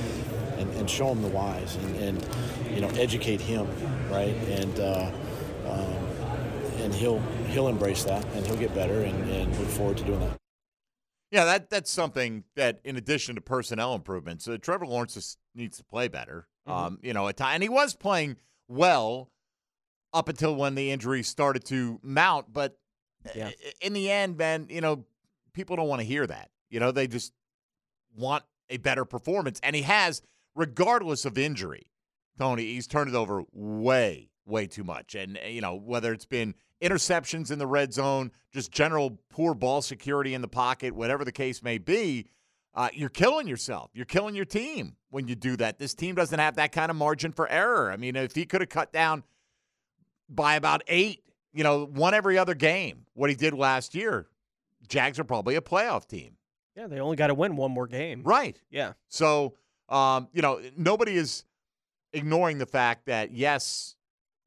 and, and show him the whys, and, and you know, educate him, right? And uh, um, and and he'll he'll embrace that, and he'll get better, and, and look forward to doing that. Yeah, that that's something that, in addition to personnel improvements, uh, Trevor Lawrence just needs to play better. Mm-hmm. Um, you know, at time, and he was playing well up until when the injury started to mount. But yeah. in the end, man, you know, people don't want to hear that. You know, they just want a better performance, and he has, regardless of injury. Tony, he's turned it over way, way too much, and you know, whether it's been interceptions in the red zone, just general poor ball security in the pocket, whatever the case may be, uh, you're killing yourself. You're killing your team when you do that. This team doesn't have that kind of margin for error. I mean, if he could have cut down by about eight, you know, one every other game, what he did last year, Jags are probably a playoff team. Yeah, they only got to win one more game. Right. Yeah. So, um, you know, nobody is ignoring the fact that, yes,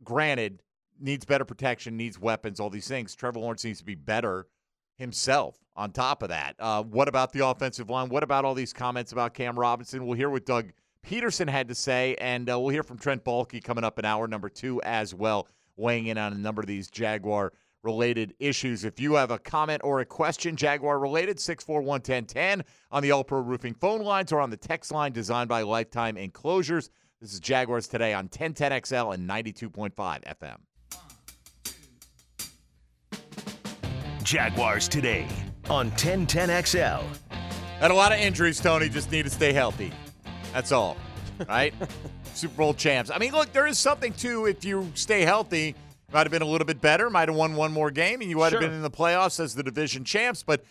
granted, needs better protection, needs weapons, all these things. Trevor Lawrence needs to be better himself on top of that. Uh, what about the offensive line? What about all these comments about Cam Robinson? We'll hear what Doug Peterson had to say, and uh, we'll hear from Trent Baalke coming up in hour number two as well, weighing in on a number of these Jaguar-related issues. If you have a comment or a question, Jaguar-related, six four one, ten ten on the All Pro Roofing phone lines or on the text line designed by Lifetime Enclosures. This is Jaguars Today on ten ten X L and ninety-two point five F M. Jaguars Today on ten ten X L. Had a lot of injuries, Tony. Just need to stay healthy. That's all, right? Super Bowl champs. I mean, look, there is something, too, if you stay healthy. Might have been a little bit better. Might have won one more game, and you might sure. have been in the playoffs as the division champs. But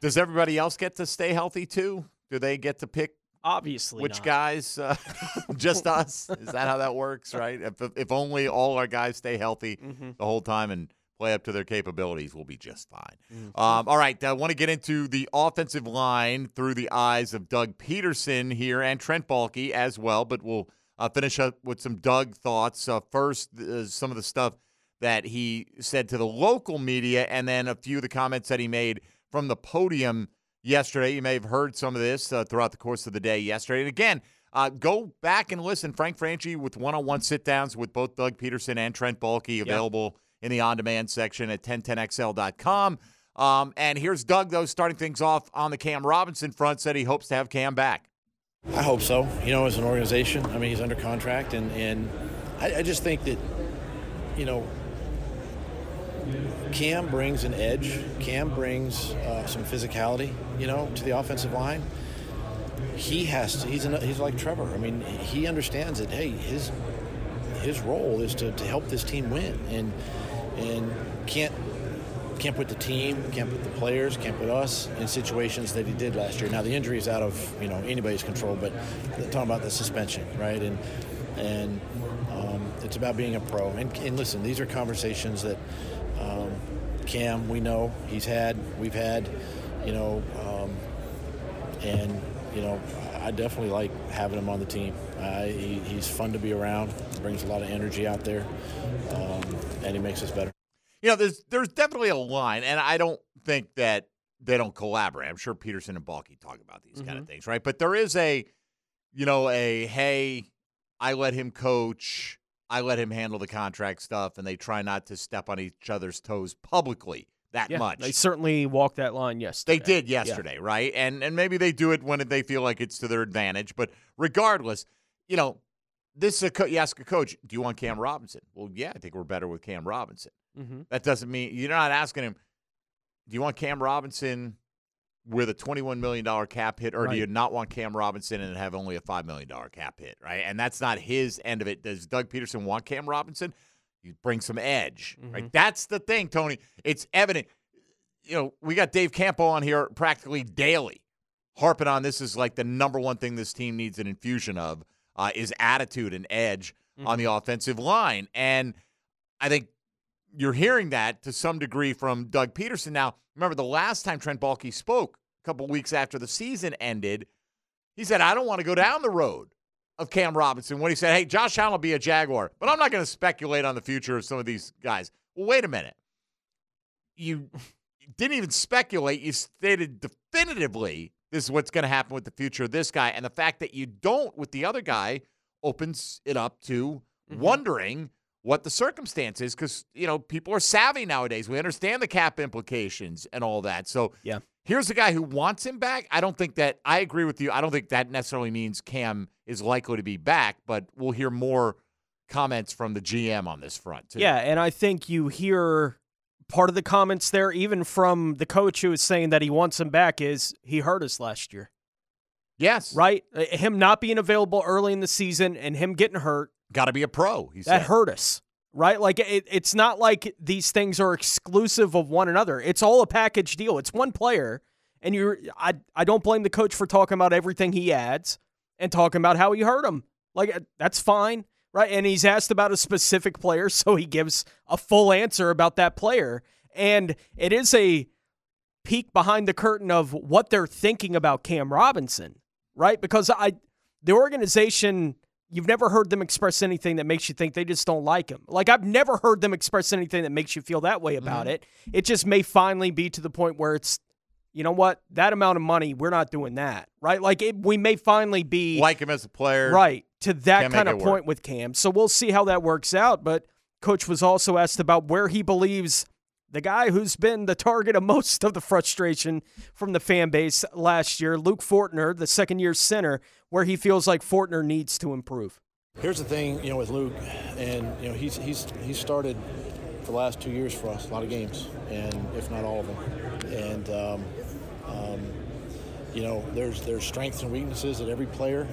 does everybody else get to stay healthy, too? Do they get to pick? Obviously Which not. guys? Uh, just us? Is that how that works, right? If, if only all our guys stay healthy mm-hmm. the whole time and play up to their capabilities, we'll be just fine. Mm-hmm. Um, all right, I want to get into the offensive line through the eyes of Doug Peterson here and Trent Baalke as well, but we'll uh, finish up with some Doug thoughts. Uh, first, uh, some of the stuff that he said to the local media, and then a few of the comments that he made from the podium yesterday. You may have heard some of this uh, throughout the course of the day yesterday. And again, uh, go back and listen. Frank Frangie with one-on-one sit-downs with both Doug Peterson and Trent Baalke available yep. in the on-demand section at ten ten X L dot com. Um, and here's Doug, though, starting things off on the Cam Robinson front, said he hopes to have Cam back. I hope so. You know, as an organization, I mean, he's under contract, and, and I, I just think that, you know, Cam brings an edge. Cam brings uh, some physicality, you know, to the offensive line. He has to. He's an, he's like Trevor. I mean, he understands that. Hey, his his role is to, to help this team win, and and can't can't put the team, can't put the players, can't put us in situations that he did last year. Now the injury is out of you know anybody's control, but talking about the suspension, right? And and um, it's about being a pro. And, and listen, these are conversations that. Um, Cam, we know he's had, we've had, you know, um, and you know, I definitely like having him on the team. Uh, he, he's fun to be around, brings a lot of energy out there, um, and he makes us better. You know, there's there's definitely a line, and I don't think that they don't collaborate. I'm sure Peterson and Baalke talk about these mm-hmm. kind of things, right? But there is a, you know, a hey, I let him coach. I let him handle the contract stuff, and they try not to step on each other's toes publicly that yeah, much. They certainly walked that line yesterday. They did yesterday, yeah. right? And and maybe they do it when they feel like it's to their advantage. But regardless, you know, this is a co- you ask a coach, do you want Cam Robinson? Well, yeah, I think we're better with Cam Robinson. Mm-hmm. That doesn't mean you're not asking him, do you want Cam Robinson with a twenty-one million dollars cap hit, or right. do you not want Cam Robinson and have only a five million dollars cap hit, right? And that's not his end of it. Does Doug Peterson want Cam Robinson? You bring some edge, mm-hmm. right? That's the thing, Tony. It's evident. You know, we got Dave Campo on here practically daily, harping on this is like the number one thing this team needs an infusion of uh, is attitude and edge mm-hmm. on the offensive line. And I think you're hearing that to some degree from Doug Peterson. Now, remember the last time Trent Baalke spoke a couple weeks after the season ended, he said, I don't want to go down the road of Cam Robinson when he said, hey, Josh Allen will be a Jaguar, but I'm not going to speculate on the future of some of these guys. Well, wait a minute. You didn't even speculate. You stated definitively this is what's going to happen with the future of this guy. And the fact that you don't with the other guy opens it up to mm-hmm. wondering what the circumstance is, because, you know, people are savvy nowadays. We understand the cap implications and all that. So yeah. Here's a guy who wants him back. I don't think that – I agree with you. I don't think that necessarily means Cam is likely to be back, but we'll hear more comments from the G M on this front too. Yeah, and I think you hear part of the comments there, even from the coach who is saying that he wants him back, is he hurt us last year. Yes. Right? Him not being available early in the season and him getting hurt. Got to be a pro, he said. That hurt us, right? Like, it, it's not like these things are exclusive of one another. It's all a package deal. It's one player, and you're, I, I don't blame the coach for talking about everything he adds and talking about how he hurt him. Like, that's fine, right? And he's asked about a specific player, so he gives a full answer about that player. And it is a peek behind the curtain of what they're thinking about Cam Robinson, right? Because I, the organization... You've never heard them express anything that makes you think they just don't like him. Like, I've never heard them express anything that makes you feel that way about mm. it. It just may finally be to the point where it's, you know what, that amount of money, we're not doing that, right? Like, it, we may finally be... Like him as a player. Right, to that kind of point work. With Cam. So we'll see how that works out. But Coach was also asked about where he believes the guy who's been the target of most of the frustration from the fan base last year, Luke Fortner, the second-year center, where he feels like Fortner needs to improve. Here's the thing, you know, with Luke, and you know, he's he's he's started for the last two years for us, a lot of games, and if not all of them. And um, um, you know, there's there's strengths and weaknesses that every player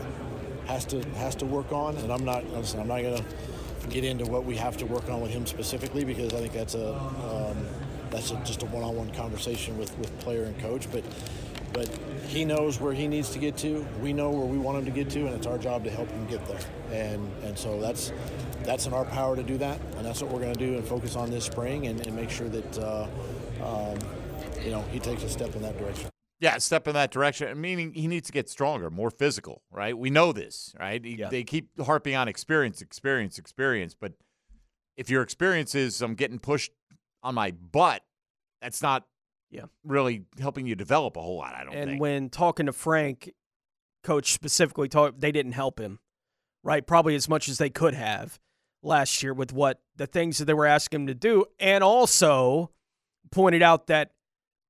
has to has to work on. And I'm not listen, I'm not gonna get into what we have to work on with him specifically, because I think that's a um, that's a, just a one-on-one conversation with with player and coach, but. But he knows where he needs to get to. We know where we want him to get to, and it's our job to help him get there. And and so that's that's in our power to do that, and that's what we're going to do and focus on this spring and, and make sure that uh, um, you know, he takes a step in that direction. Yeah, step in that direction, meaning he needs to get stronger, more physical, right? We know this, right? He, yeah. They keep harping on experience, experience, experience. But if your experience is I'm getting pushed on my butt, that's not – Yeah, really helping you develop a whole lot, I don't and think. And when talking to Frank, Coach specifically, talk, they didn't help him, right? Probably as much as they could have last year with what the things that they were asking him to do, and also pointed out that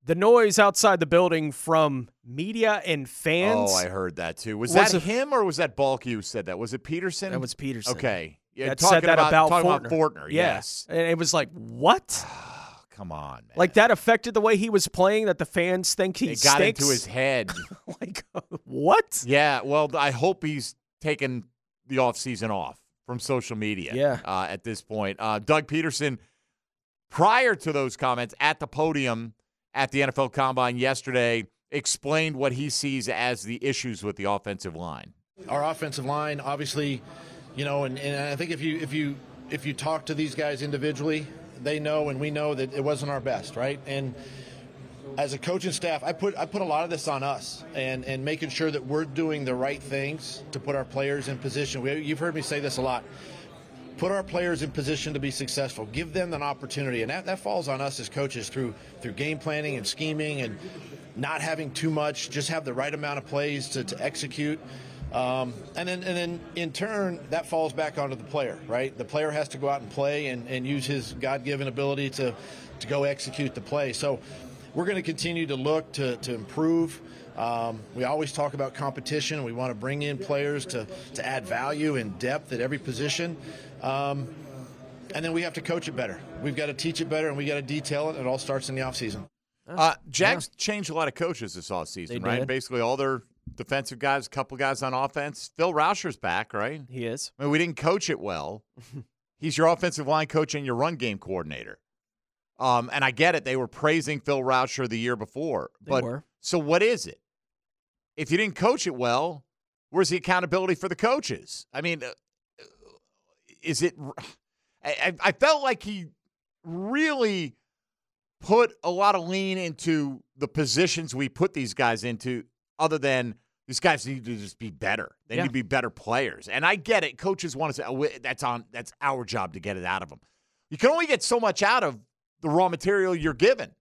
the noise outside the building from media and fans. Oh, I heard that too. Was, was that a, him or was that Baalke who said that? Was it Peterson? That was Peterson. Okay. Yeah, that said that about, about talking Fortner. About Fortner, yeah. Yes. And it was like, what? Come on, man. Like, that affected the way he was playing, that the fans think he stinks? It got into his head. Like, what? Yeah, well, I hope he's taking the offseason off from social media yeah. uh, at this point. Uh, Doug Peterson, prior to those comments, at the podium at the N F L Combine yesterday, explained what he sees as the issues with the offensive line. Our offensive line, obviously, you know, and, and I think if you if you if you talk to these guys individually, they know and we know that it wasn't our best, right? And as a coaching staff, I put I put a lot of this on us and, and making sure that we're doing the right things to put our players in position. We, you've heard me say this a lot. Put our players in position to be successful. Give them an opportunity. And that, that falls on us as coaches through through game planning and scheming and not having too much, just have the right amount of plays to, to execute. Um, and then, and then in turn, that falls back onto the player, right? The player has to go out and play and, and use his God-given ability to, to go execute the play. So we're going to continue to look to, to improve. Um, we always talk about competition. We want to bring in players to, to add value and depth at every position. Um, and then we have to coach it better. We've got to teach it better, and we got to detail it. It all starts in the offseason. Uh, Jags yeah. changed a lot of coaches this offseason, right? Basically all their – defensive guys, a couple guys on offense. Phil Rauscher's back, right? He is. I mean, we didn't coach it well. He's your offensive line coach and your run game coordinator. Um, and I get it. They were praising Phil Rauscher the year before. They but, were. So what is it? If you didn't coach it well, where's the accountability for the coaches? I mean, uh, is it – I I felt like he really put a lot of lean into the positions we put these guys into, other than these guys need to just be better. They yeah. need to be better players. And I get it. Coaches want to say, oh, that's on, that's our job to get it out of them. You can only get so much out of the raw material you're given.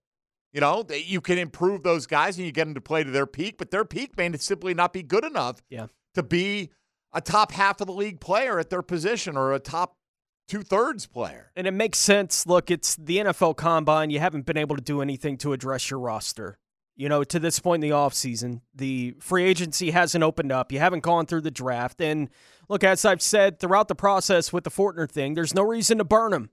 You know, you can improve those guys and you get them to play to their peak, but their peak may simply not be good enough yeah. to be a top half of the league player at their position or a top two-thirds player. And it makes sense. Look, it's the N F L Combine. You haven't been able to do anything to address your roster. You know, to this point in the offseason, the free agency hasn't opened up. You haven't gone through the draft. And, look, as I've said throughout the process with the Fortner thing, there's no reason to burn him,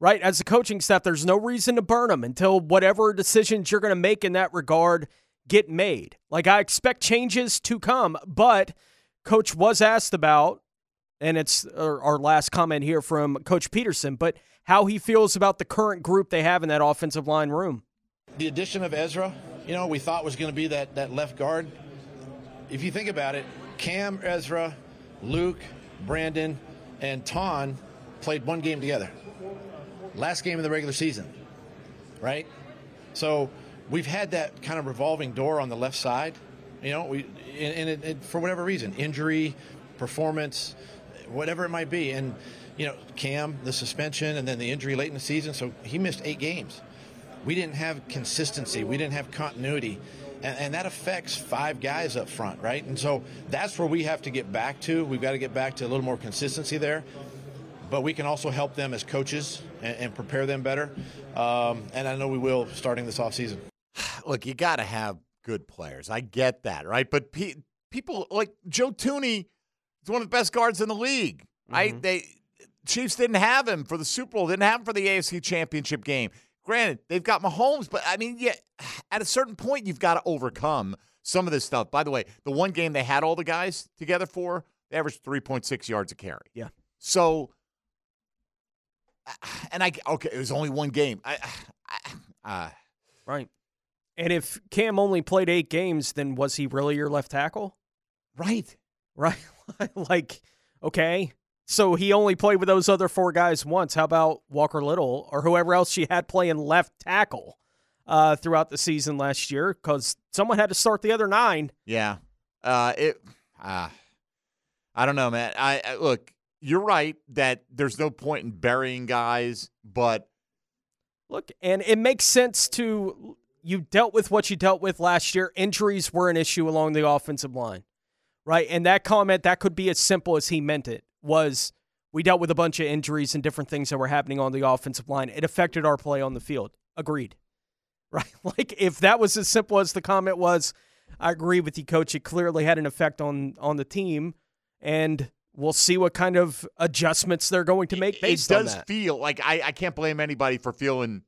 right? As a coaching staff, there's no reason to burn him until whatever decisions you're going to make in that regard get made. Like, I expect changes to come, but Coach was asked about, and it's our last comment here from Coach Peterson, but how he feels about the current group they have in that offensive line room. The addition of Ezra, you know, we thought was going to be that, that left guard. If you think about it, Cam, Ezra, Luke, Brandon, and Ton played one game together. Last game of the regular season, right? So we've had that kind of revolving door on the left side, you know, we and it, it, for whatever reason, injury, performance, whatever it might be. And, you know, Cam, the suspension, and then the injury late in the season, so he missed eight games. We didn't have consistency. We didn't have continuity. And, and that affects five guys up front, right? And so that's where we have to get back to. We've got to get back to a little more consistency there. But we can also help them as coaches and, and prepare them better. Um, and I know we will starting this offseason. Look, you got to have good players. I get that, right? But pe- people like Joe Thuney is one of the best guards in the league, mm-hmm. right? They Chiefs didn't have him for the Super Bowl, didn't have him for the A F C Championship game. Granted, they've got Mahomes, but, I mean, yeah, at a certain point, you've got to overcome some of this stuff. By the way, the one game they had all the guys together for, they averaged three point six yards a carry. Yeah. So, and I, okay, it was only one game. I, I uh, Right. And if Cam only played eight games, then was he really your left tackle? Right. Right. Like, okay. So he only played with those other four guys once. How about Walker Little or whoever else she had playing left tackle uh, throughout the season last year? Because someone had to start the other nine. Yeah, uh, it. Uh, I don't know, man. I, I look, you're right that there's no point in burying guys, but look, and it makes sense to you dealt with what you dealt with last year. Injuries were an issue along the offensive line, right? And that comment that could be as simple as he meant it. Was we dealt with a bunch of injuries and different things that were happening on the offensive line. It affected our play on the field. Agreed. Right? Like, if that was as simple as the comment was, I agree with you, Coach. It clearly had an effect on, on the team, and we'll see what kind of adjustments they're going to make based on that. It does feel like I, I can't blame anybody for feeling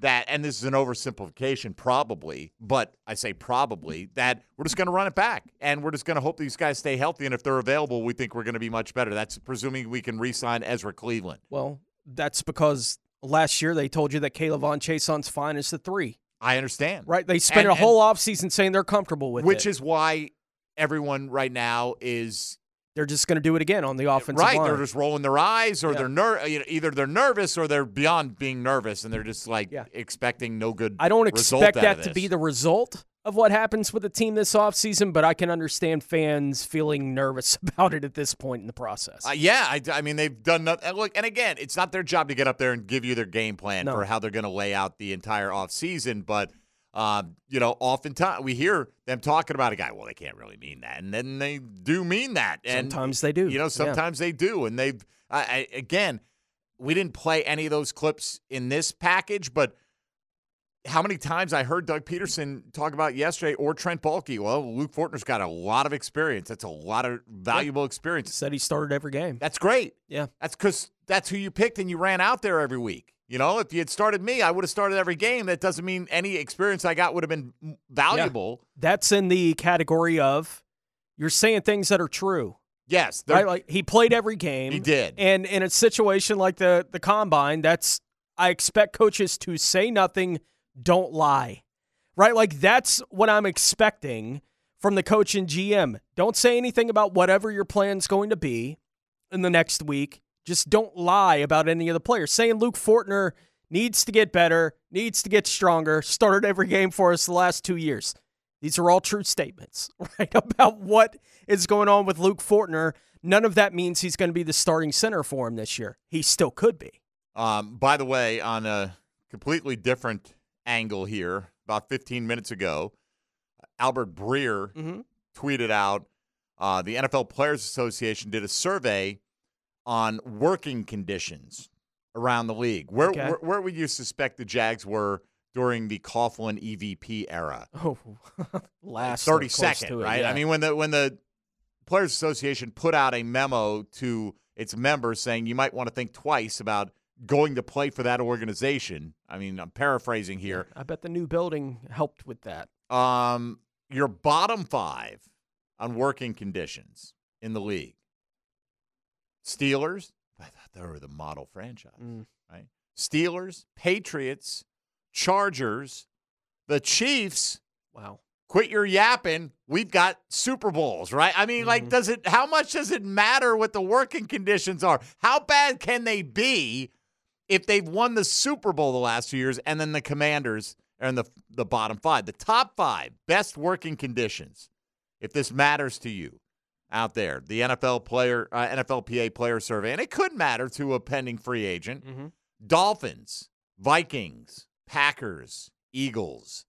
that, and this is an oversimplification probably, but I say probably, that we're just going to run it back, and we're just going to hope these guys stay healthy, and if they're available, we think we're going to be much better. That's presuming we can re-sign Ezra Cleveland. Well, that's because last year they told you that Caleb on Chaison's fine as the three. I understand. Right? They spent and, a whole offseason saying they're comfortable with which it. Which is why everyone right now is... They're just going to do it again on the offensive right. line. Right, they're just rolling their eyes, or yeah. they're ner- either they're nervous or they're beyond being nervous, and they're just like yeah. expecting no good result. I don't expect that to be the result of what happens with the team this offseason, but I can understand fans feeling nervous about it at this point in the process. Uh, yeah, I, I mean, they've done nothing. Look, and again, it's not their job to get up there and give you their game plan no. for how they're going to lay out the entire offseason, but... Um, you know, oftentimes we hear them talking about a guy, well, they can't really mean that. And then they do mean that. And sometimes they do. You know, sometimes yeah. they do. And they've, I, I, again, we didn't play any of those clips in this package, but how many times I heard Doug Peterson talk about yesterday or Trent Baalke, well, Luke Fortner's got a lot of experience. That's a lot of valuable yep. experience. Said he started every game. That's great. Yeah. That's because that's who you picked and you ran out there every week. You know, if you had started me, I would have started every game. That doesn't mean any experience I got would have been valuable. Yeah. That's in the category of you're saying things that are true. Yes. Right? Like, he played every game. He did. And in a situation like the, the Combine, that's I expect coaches to say nothing, don't lie. Right? Like, that's what I'm expecting from the coach and G M. Don't say anything about whatever your plan's going to be in the next week. Just don't lie about any of the players. Saying Luke Fortner needs to get better, needs to get stronger, started every game for us the last two years. These are all true statements, right, about what is going on with Luke Fortner. None of that means he's going to be the starting center for him this year. He still could be. Um, by the way, on a completely different angle here, about fifteen minutes ago, Albert Breer mm-hmm. tweeted out, uh, the N F L Players Association did a survey on working conditions around the league. Where okay. where, where would you suspect the Jags were during the Coughlin E V P era? Oh, last thirty-second, right? Yeah. I mean, when the when the Players Association put out a memo to its members saying you might want to think twice about going to play for that organization. I mean, I'm paraphrasing here. I bet the new building helped with that. Um, your bottom five on working conditions in the league. Steelers, I thought they were the model franchise, mm. right? Steelers, Patriots, Chargers, the Chiefs. Wow. Quit your yapping. We've got Super Bowls, right? I mean, mm-hmm. like, does it? How much does it matter what the working conditions are? How bad can they be if they've won the Super Bowl the last few years and then the Commanders are in the, the bottom five? The top five best working conditions, if this matters to you out there, the N F L player, uh, N F L P A player survey, and it could matter to a pending free agent. Mm-hmm. Dolphins, Vikings, Packers, Eagles,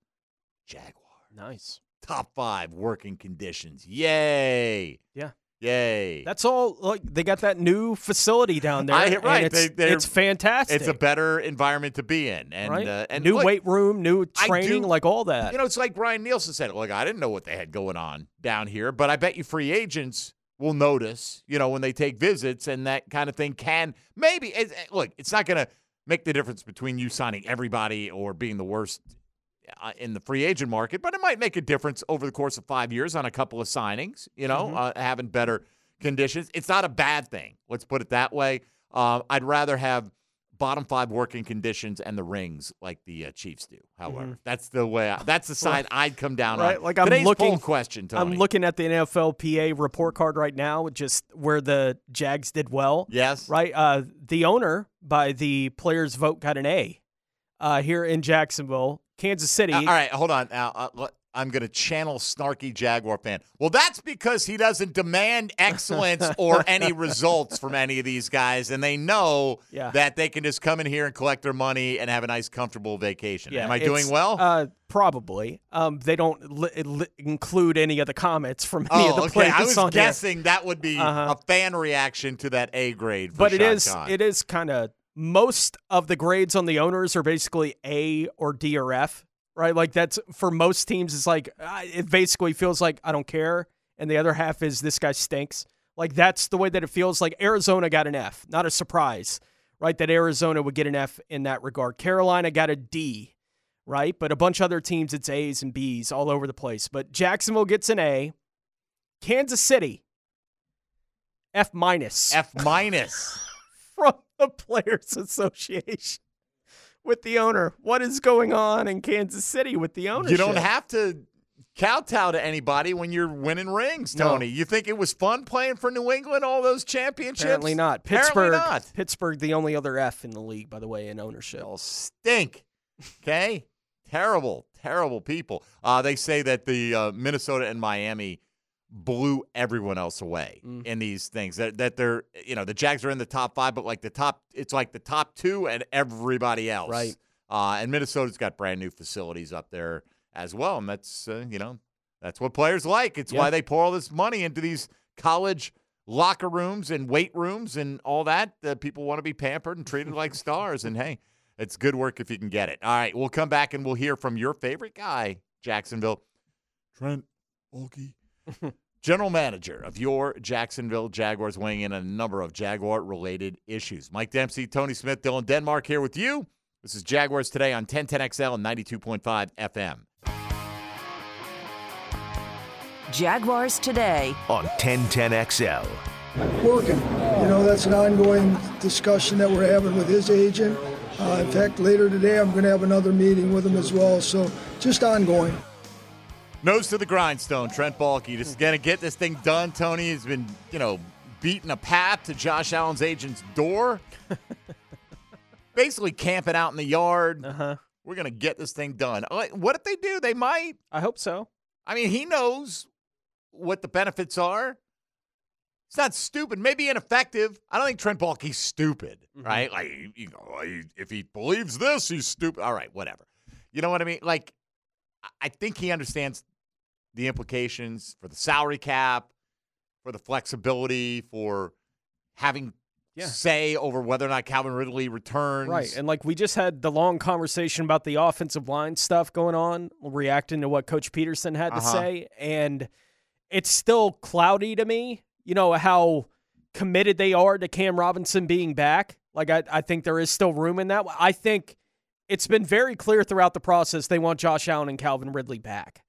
Jaguars. Nice. Top five working conditions. Yay. Yeah. Yay. That's all. Like, they got that new facility down there. I, right. It's, they, it's fantastic. It's a better environment to be in. And, right? uh, and new look, weight room, new training, do, like all that. You know, it's like Brian Nielsen said, like, I didn't know what they had going on down here, but I bet you free agents will notice, you know, when they take visits and that kind of thing can maybe, it, look, it's not going to make the difference between you signing everybody or being the worst in the free agent market, but it might make a difference over the course of five years on a couple of signings, you know, mm-hmm. uh, having better conditions. It's not a bad thing. Let's put it that way. Uh, I'd rather have bottom five working conditions and the rings like the uh, Chiefs do. However, mm-hmm. that's the way, I, that's the side I'd come down right, on. Like I'm Today's looking, poll question, Tony. I'm looking at the N F L P A report card right now, just where the Jags did well. Yes. Right. Uh, the owner by the players vote got an A uh, here in Jacksonville. Kansas City. Uh, all right, hold on. Uh, uh, I'm going to channel snarky Jaguar fan. Well, that's because he doesn't demand excellence or any results from any of these guys, and they know yeah. that they can just come in here and collect their money and have a nice, comfortable vacation. Yeah, Am I doing well? Uh, probably. Um, they don't li- li- include any of the comments from any oh, of the okay. players. I was on guessing here. That would be uh-huh. a fan reaction to that A grade. For but Shad it is, Khan. It is kind of. Most of the grades on the owners are basically A or D or F, right? Like that's for most teams. It's like it basically feels like I don't care, and the other half is this guy stinks. Like that's the way that it feels. Like Arizona got an F, not a surprise, right? That Arizona would get an F in that regard. Carolina got a D, right? But a bunch of other teams, it's A's and B's all over the place. But Jacksonville gets an A. Kansas City, F minus. F minus. From the Players Association with the owner. What is going on in Kansas City with the ownership? You don't have to kowtow to anybody when you're winning rings, Tony. No. You think it was fun playing for New England, all those championships? Apparently not. Pittsburgh, Apparently not. Pittsburgh, the only other F in the league, by the way, in ownership. They'll stink. Okay? Terrible, terrible people. Uh, they say that the uh, Minnesota and Miami blew everyone else away mm. in these things that, that they're, you know, the Jags are in the top five, but like the top, it's like the top two and everybody else. Right. Uh, and Minnesota's got brand new facilities up there as well. And that's, uh, you know, that's what players like. It's yeah. why they pour all this money into these college locker rooms and weight rooms and all that. Uh, people want to be pampered and treated like stars. And hey, it's good work if you can get it. All right. We'll come back and we'll hear from your favorite guy, Jacksonville, Trent Baalke. General manager of your Jacksonville Jaguars, weighing in on a number of Jaguar-related issues. Mike Dempsey, Tony Smith, Dylan Denmark here with you. This is Jaguars Today on ten ten X L and ninety-two point five F M. Jaguars Today on ten ten X L. Working. You know, that's an ongoing discussion that we're having with his agent. Uh, in fact, later today I'm going to have another meeting with him as well, so just ongoing. Nose to the grindstone, Trent Baalke. Just going to get this thing done, Tony. He's been, you know, beating a path to Josh Allen's agent's door. Basically camping out in the yard. Uh-huh. We're going to get this thing done. What if they do? They might. I hope so. I mean, he knows what the benefits are. It's not stupid. Maybe ineffective. I don't think Trent Baalke's stupid, mm-hmm. right? Like, you know, if he believes this, he's stupid. All right, whatever. You know what I mean? Like, I think he understands the implications for the salary cap, for the flexibility, for having yeah. say over whether or not Calvin Ridley returns. Right, and like we just had the long conversation about the offensive line stuff going on, reacting to what Coach Peterson had uh-huh. to say, and it's still cloudy to me, you know, how committed they are to Cam Robinson being back. Like, I, I think there is still room in that. I think it's been very clear throughout the process they want Josh Allen and Calvin Ridley back,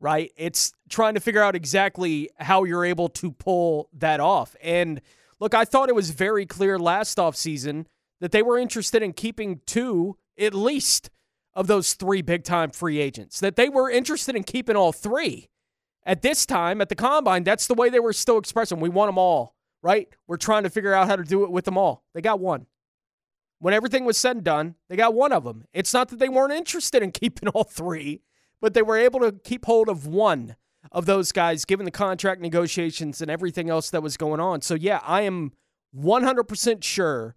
right? It's trying to figure out exactly how you're able to pull that off. And, look, I thought it was very clear last offseason that they were interested in keeping two, at least, of those three big-time free agents, that they were interested in keeping all three. At this time, at the Combine, that's the way they were still expressing. We want them all. Right? We're trying to figure out how to do it with them all. They got one. When everything was said and done, they got one of them. It's not that they weren't interested in keeping all three, but they were able to keep hold of one of those guys, given the contract negotiations and everything else that was going on. So, yeah, I am one hundred percent sure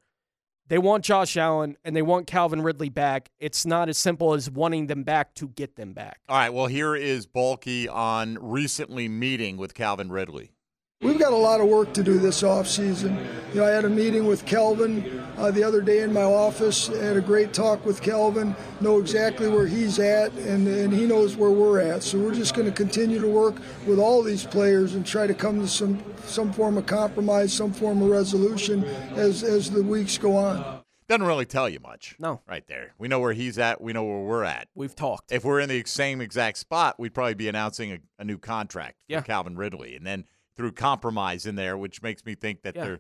they want Josh Allen and they want Calvin Ridley back. It's not as simple as wanting them back to get them back. All right, well, here is Baalke on recently meeting with Calvin Ridley. We've got a lot of work to do this offseason. You know, I had a meeting with Calvin uh, the other day in my office. I had a great talk with Calvin, know exactly where he's at, and, and he knows where we're at. So we're just going to continue to work with all these players and try to come to some, some form of compromise, some form of resolution as, as the weeks go on. Doesn't really tell you much. No. Right there. We know where he's at. We know where we're at. We've talked. If we're in the same exact spot, we'd probably be announcing a, a new contract for yeah. Calvin Ridley. And then through compromise in there, which makes me think that yeah. they're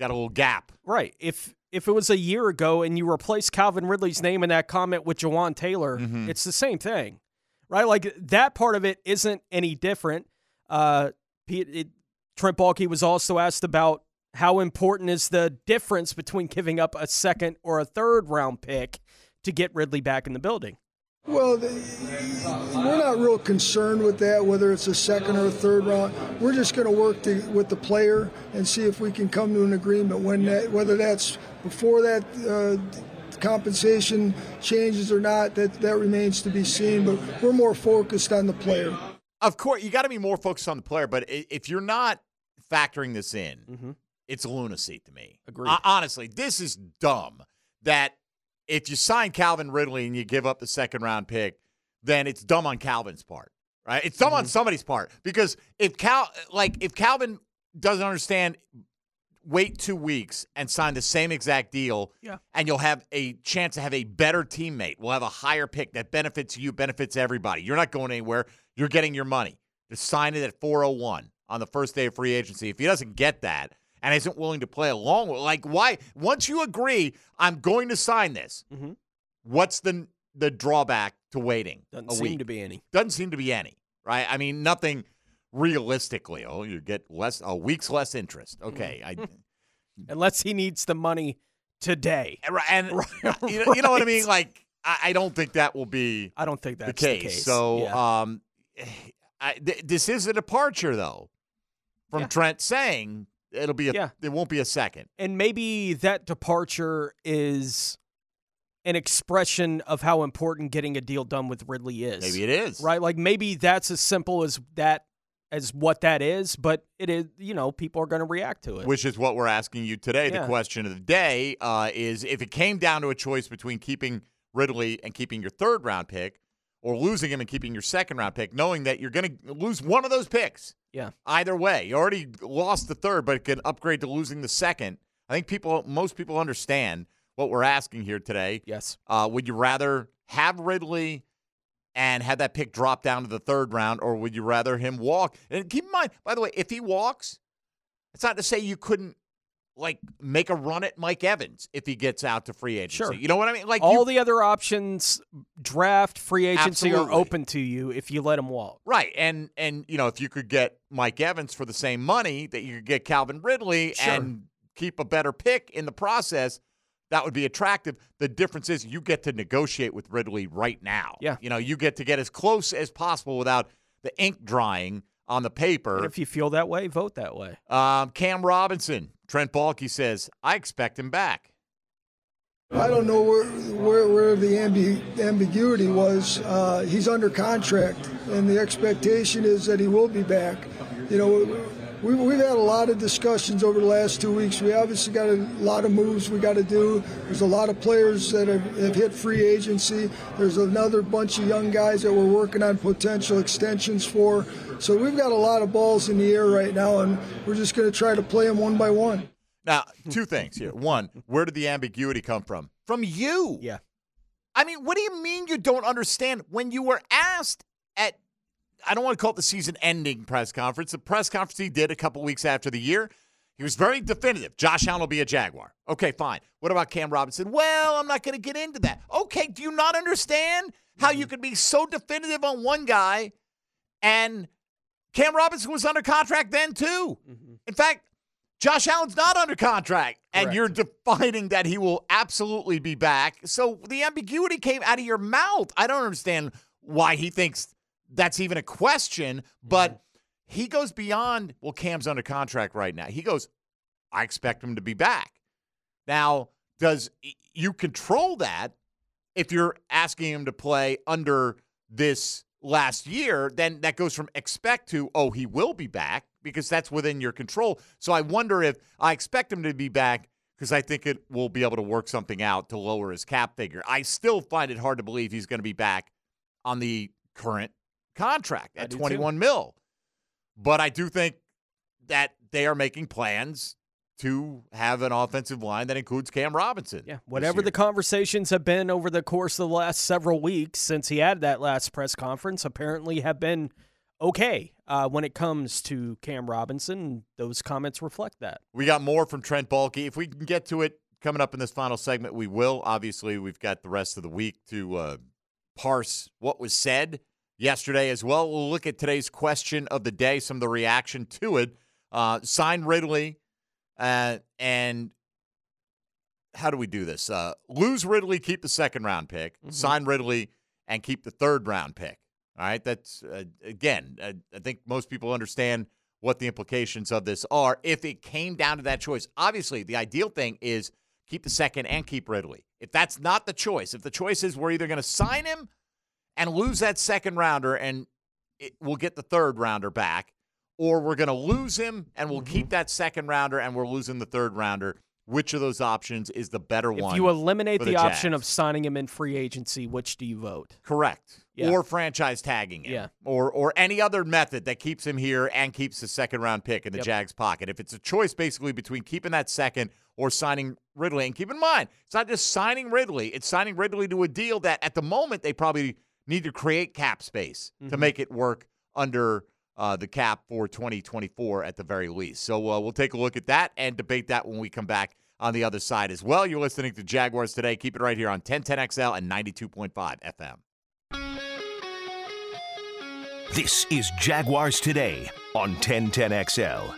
got a little gap. Right. If if it was a year ago and you replace Calvin Ridley's name in that comment with Jawaan Taylor, mm-hmm. it's the same thing, right? Like that part of it isn't any different. Uh, Pete, it, Trent Baalke was also asked about how important is the difference between giving up a second or a third round pick to get Ridley back in the building. Well, the, we're not real concerned with that, whether it's a second or a third round. We're just going to work the, with the player and see if we can come to an agreement, when that, whether that's before that uh, compensation changes or not, that, that remains to be seen. But we're more focused on the player. Of course, you got to be more focused on the player, but if you're not factoring this in, mm-hmm. it's lunacy to me. Agreed. Uh, honestly, this is dumb that – if you sign Calvin Ridley and you give up the second-round pick, then it's dumb on Calvin's part, right? It's dumb mm-hmm. on somebody's part because if Cal, like if Calvin doesn't understand, wait two weeks and sign the same exact deal, yeah. and you'll have a chance to have a better teammate. We'll have a higher pick that benefits you, benefits everybody. You're not going anywhere. You're getting your money. Just sign it at four oh one on the first day of free agency. If he doesn't get that, and isn't willing to play along with, like, why? Once you agree, I'm going to sign this. Mm-hmm. What's the the drawback to waiting? Doesn't seem week? to be any. Doesn't seem to be any, right? I mean, nothing realistically. Oh, you get less a week's less interest. Okay, I, unless he needs the money today, and, and you, know, you know what I mean. Like, I, I don't think that will be. I don't think that's the case. The case. So, yeah. um, I, th- this is a departure though from yeah. Trent saying. It'll be a, yeah. It won't be a second. And maybe that departure is an expression of how important getting a deal done with Ridley is. Maybe it is. Right? Like maybe that's as simple as that, as what that is, but it is, you know, people are going to react to it. Which is what we're asking you today. Yeah. The question of the day uh, is if it came down to a choice between keeping Ridley and keeping your third round pick or losing him and keeping your second round pick, knowing that you're going to lose one of those picks. Yeah. Either way, you already lost the third, but it can upgrade to losing the second. I think people, most people understand what we're asking here today. Yes. Uh, would you rather have Ridley and have that pick drop down to the third round, or would you rather him walk? And keep in mind, by the way, if he walks, it's not to say you couldn't like make a run at Mike Evans if he gets out to free agency. Sure. You know what I mean? Like all you, the other options, draft, free agency absolutely. Are open to you if you let him walk. Right. And and you know, if you could get Mike Evans for the same money that you could get Calvin Ridley sure. and keep a better pick in the process, that would be attractive. The difference is you get to negotiate with Ridley right now. Yeah. You know, you get to get as close as possible without the ink drying on the paper. And if you feel that way, vote that way. Um, Cam Robinson. Trent Baalke says, I expect him back. I don't know where where, where the ambi- ambiguity was. Uh, he's under contract, and the expectation is that he will be back. You know, we, we've had a lot of discussions over the last two weeks. We obviously got a lot of moves we got to do. There's a lot of players that have, have hit free agency. There's another bunch of young guys that we're working on potential extensions for. So we've got a lot of balls in the air right now, and we're just going to try to play them one by one. Now, two things here. One, where did the ambiguity come from? From you. Yeah. I mean, what do you mean you don't understand? When you were asked at, I don't want to call it the season-ending press conference, the press conference he did a couple weeks after the year, he was very definitive. Josh Allen will be a Jaguar. Okay, fine. What about Cam Robinson? Well, I'm not going to get into that. Okay, do you not understand how you could be so definitive on one guy? And Cam Robinson was under contract then, too. Mm-hmm. In fact, Josh Allen's not under contract, and Correct. You're defining that he will absolutely be back. So the ambiguity came out of your mouth. I don't understand why he thinks that's even a question, but mm-hmm. he goes beyond, well, Cam's under contract right now. He goes, I expect him to be back. Now, does you control that if you're asking him to play under this last year? Then that goes from expect to, oh, he will be back, because that's within your control. So I wonder if I expect him to be back because I think it will be able to work something out to lower his cap figure. I still find it hard to believe he's going to be back on the current contract at twenty-one mil. But I do think that they are making plans to have an offensive line that includes Cam Robinson. Yeah, whatever the conversations have been over the course of the last several weeks since he had that last press conference apparently have been okay uh, when it comes to Cam Robinson. Those comments reflect that. We got more from Trent Baalke. If we can get to it coming up in this final segment, we will. Obviously, we've got the rest of the week to uh, parse what was said yesterday as well. We'll look at today's question of the day, some of the reaction to it. Uh, sign Ridley. Uh, and how do we do this? Uh, lose Ridley, keep the second round pick. Mm-hmm. Sign Ridley and keep the third round pick. All right, that's, uh, again, I, I think most people understand what the implications of this are if it came down to that choice. Obviously, the ideal thing is keep the second and keep Ridley. If that's not the choice, if the choice is we're either going to sign him and lose that second rounder and it, we'll get the third rounder back, or we're going to lose him and we'll mm-hmm. keep that second rounder and we're losing the third rounder, which of those options is the better one? If you eliminate the, the option of signing him in free agency, which do you vote? Correct. Yeah. Or franchise tagging him. Yeah. Or or any other method that keeps him here and keeps the second-round pick in the yep. Jags' pocket. If it's a choice basically between keeping that second or signing Ridley, and keep in mind, it's not just signing Ridley. It's signing Ridley to a deal that at the moment they probably need to create cap space mm-hmm. to make it work under – Uh, the cap for twenty twenty-four at the very least. So uh, we'll take a look at that and debate that when we come back on the other side as well. You're listening to Jaguars Today. Keep it right here on ten ten X L and ninety-two point five F M. This is Jaguars Today on ten ten X L.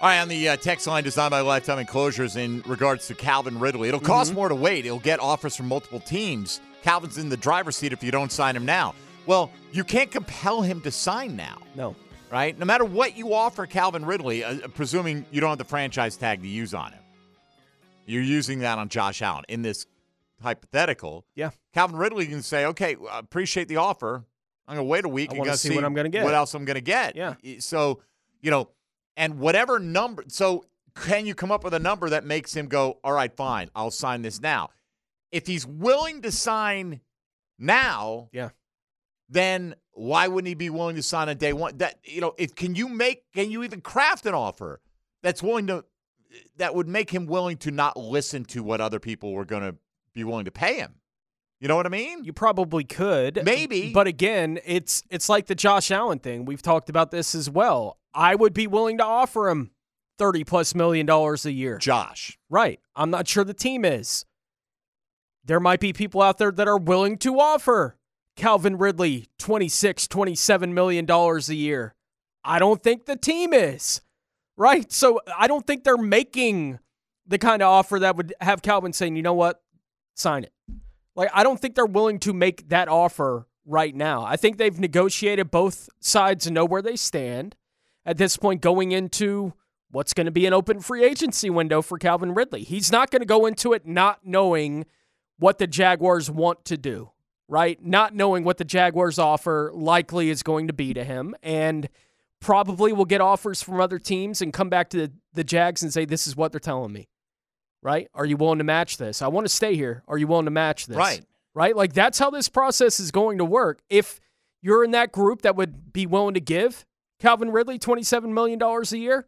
All right, on the uh, text line designed by Lifetime Enclosures in regards to Calvin Ridley. It'll cost mm-hmm. more to wait. He'll get offers from multiple teams. Calvin's in the driver's seat if you don't sign him now. Well, you can't compel him to sign now. No. Right? No matter what you offer Calvin Ridley, uh, presuming you don't have the franchise tag to use on him. You're using that on Josh Allen in this hypothetical. Yeah. Calvin Ridley can say, okay, I appreciate the offer. I'm going to wait a week. I want to see what I'm going to get. What else I'm going to get. Yeah. So, you know, and whatever number. So can you come up with a number that makes him go, all right, fine, I'll sign this now. If he's willing to sign now. Yeah. Then why wouldn't he be willing to sign on day one? That you know, if can you make, can you even craft an offer that's willing to, that would make him willing to not listen to what other people were going to be willing to pay him? You know what I mean? You probably could, maybe. But again, it's it's like the Josh Allen thing. We've talked about this as well. I would be willing to offer him thirty plus million dollars a year, Josh. Right? I'm not sure the team is. There might be people out there that are willing to offer Calvin Ridley, twenty-six, twenty-seven million dollars a year. I don't think the team is, right? So I don't think they're making the kind of offer that would have Calvin saying, you know what, sign it. Like, I don't think they're willing to make that offer right now. I think they've negotiated both sides to know where they stand at this point going into what's going to be an open free agency window for Calvin Ridley. He's not going to go into it not knowing what the Jaguars want to do. Right? Not knowing what the Jaguars offer likely is going to be to him and probably will get offers from other teams and come back to the, the Jags and say, this is what they're telling me, right? Are you willing to match this? I want to stay here. Are you willing to match this? Right. Right? Like, that's how this process is going to work. If you're in that group that would be willing to give Calvin Ridley twenty-seven million dollars a year,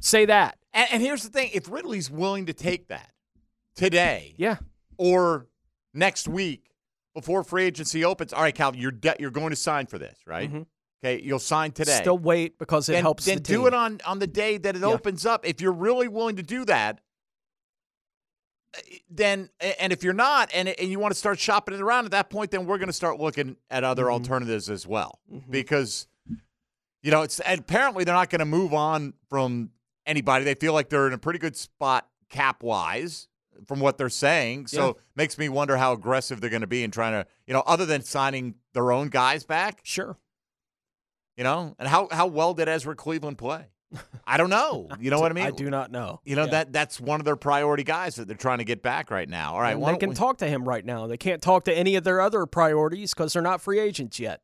say that. And, and here's the thing. If Ridley's willing to take that today, yeah, or next week before free agency opens, all right, Calvin, you're de- you're going to sign for this, right? Mm-hmm. Okay, you'll sign today. Still wait because it then, helps then the team. Then do it on, on the day that it yeah. opens up. If you're really willing to do that, then and if you're not and and you want to start shopping it around at that point, then we're going to start looking at other mm-hmm. alternatives as well, mm-hmm. because you know it's apparently they're not going to move on from anybody. They feel like they're in a pretty good spot cap wise from what they're saying, so yeah. makes me wonder how aggressive they're going to be in trying to, you know, other than signing their own guys back, sure, you know. And how how well did Ezra Cleveland play? I don't know. You know what I mean? I do not know. You know, yeah. that that's one of their priority guys that they're trying to get back right now. All right, well, they can we... talk to him right now. They can't talk to any of their other priorities because they're not free agents yet.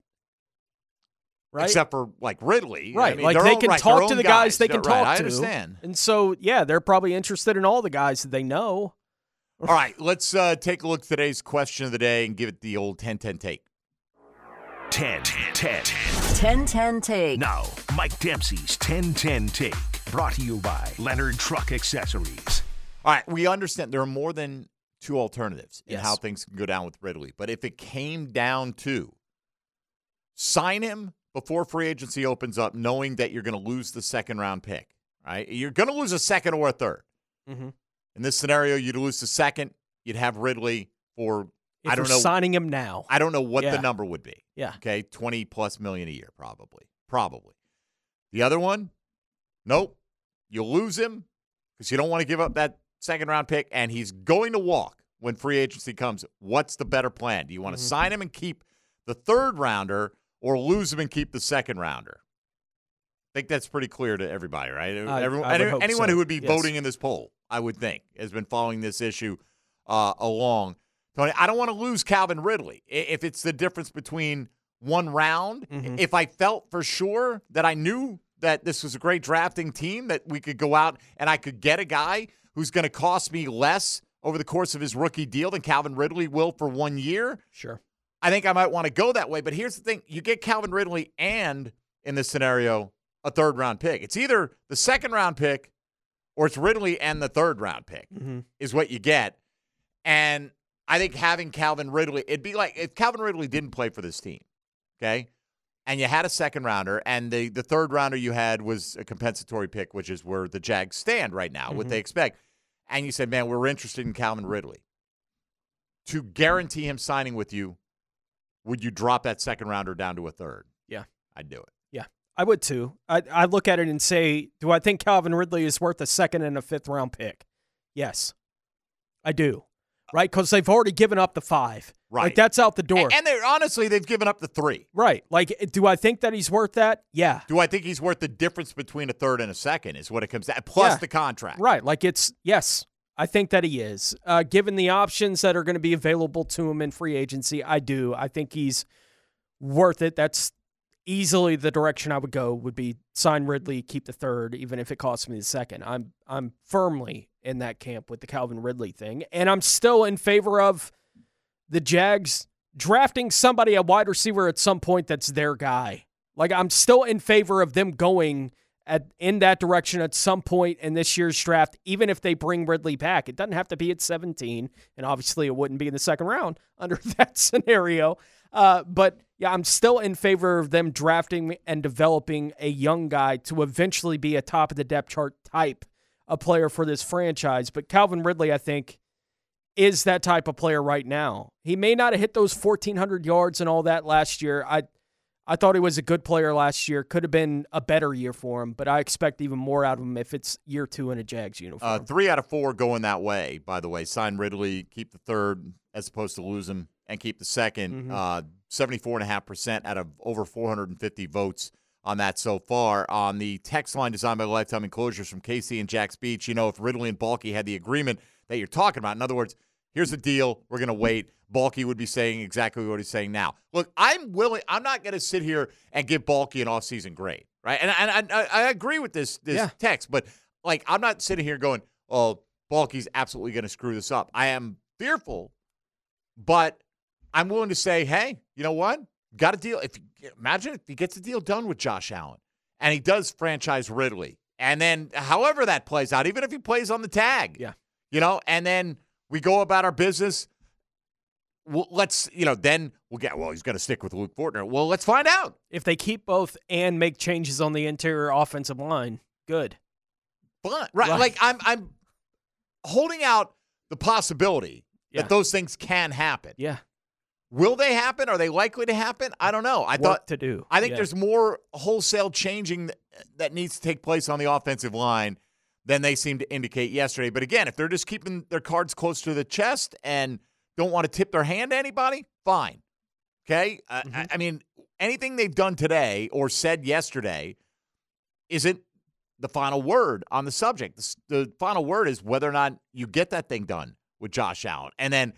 Right? Except for, like, Ridley. Right, I mean, like, they own, can right, talk to the guys, guys they can right, talk to. I understand. And so, yeah, they're probably interested in all the guys that they know. All right, let's uh, take a look at today's question of the day and give it the old ten ten take. ten ten ten ten take. Now, Mike Dempsey's ten ten take, brought to you by Leonard Truck Accessories. All right, we understand there are more than two alternatives in yes. how things can go down with Ridley. But if it came down to sign him before free agency opens up, knowing that you're going to lose the second round pick, right? You're going to lose a second or a third. Mm-hmm. In this scenario, you'd lose the second, you'd have Ridley for If I don't know signing him now. I don't know what yeah. the number would be. Yeah. Okay, twenty plus million a year, probably. Probably. The other one, nope. You lose him because you don't want to give up that second round pick, and he's going to walk when free agency comes. What's the better plan? Do you want to mm-hmm. sign him and keep the third rounder, or lose him and keep the second rounder? I think that's pretty clear to everybody, right? I, Everyone, I would anyone so. who would be yes. voting in this poll, I would think, has been following this issue uh, along. Tony, I don't want to lose Calvin Ridley if it's the difference between one round. Mm-hmm. If I felt for sure that I knew that this was a great drafting team, that we could go out and I could get a guy who's going to cost me less over the course of his rookie deal than Calvin Ridley will for one year. Sure. I think I might want to go that way. But here's the thing. You get Calvin Ridley and, in this scenario, a third-round pick. It's either the second-round pick or it's Ridley and the third-round pick mm-hmm. is what you get. And I think having Calvin Ridley, it'd be like if Calvin Ridley didn't play for this team, okay, and you had a second rounder, and the, the third rounder you had was a compensatory pick, which is where the Jags stand right now, mm-hmm. what they expect, and you said, man, we're interested in Calvin Ridley. To guarantee him signing with you, would you drop that second rounder down to a third? Yeah. I'd do it. Yeah, I would too. I, I look at it and say, do I think Calvin Ridley is worth a second and a fifth round pick? Yes, I do. Right, because they've already given up the five. Right. Like, that's out the door. And they're honestly, they've given up the three. Right. Like, do I think that he's worth that? Yeah. Do I think he's worth the difference between a third and a second is what it comes to, plus yeah. the contract. Right. Like, it's, yes, I think that he is. Uh, given the options that are going to be available to him in free agency, I do. I think he's worth it. That's easily the direction I would go, would be sign Ridley, keep the third, even if it costs me the second. I'm I'm firmly in that camp with the Calvin Ridley thing. And I'm still in favor of the Jags drafting somebody, a wide receiver at some point that's their guy. Like, I'm still in favor of them going at in that direction at some point in this year's draft, even if they bring Ridley back. It doesn't have to be at seventeen, and obviously it wouldn't be in the second round under that scenario. Uh, but, yeah, I'm still in favor of them drafting and developing a young guy to eventually be a top-of-the-depth chart type a player for this franchise. But Calvin Ridley, I think, is that type of player right now. He may not have hit those fourteen hundred yards and all that last year. I I thought he was a good player last year. Could have been a better year for him, but I expect even more out of him if it's year two in a Jags uniform. Uh, three out of four going that way, by the way. Sign Ridley, keep the third as opposed to lose him, and keep the second. Mm-hmm. Uh, seventy-four point five percent out of over four hundred fifty votes on that so far. On the text line designed by Lifetime Enclosures from K C and Jack's Beach, you know, if Ridley and Baalke had the agreement that you're talking about, in other words, here's the deal, we're going to wait, Baalke would be saying exactly what he's saying now. Look, I'm willing, I'm not going to sit here and give Baalke an offseason grade, right? And I, I, I agree with this this yeah. text, but, like, I'm not sitting here going, oh, Baalke's absolutely going to screw this up. I am fearful, but I'm willing to say, hey, you know what? Got a deal. If imagine if he gets a deal done with Josh Allen and he does franchise Ridley, and then however that plays out, even if he plays on the tag, yeah, you know, and then we go about our business. Well, let's, you know, then we'll get, well, he's going to stick with Luke Fortner. Well, let's find out. If they keep both and make changes on the interior offensive line, good. But, right, right. Like, I'm I'm holding out the possibility yeah. that those things can happen. Yeah. Will they happen? Are they likely to happen? I don't know. I Work thought to do. I think yeah. there's more wholesale changing that, that needs to take place on the offensive line than they seemed to indicate yesterday. But again, if they're just keeping their cards close to the chest and don't want to tip their hand to anybody, fine. Okay? Uh, mm-hmm. I, I mean, anything they've done today or said yesterday isn't the final word on the subject. The, the final word is whether or not you get that thing done with Josh Allen. And then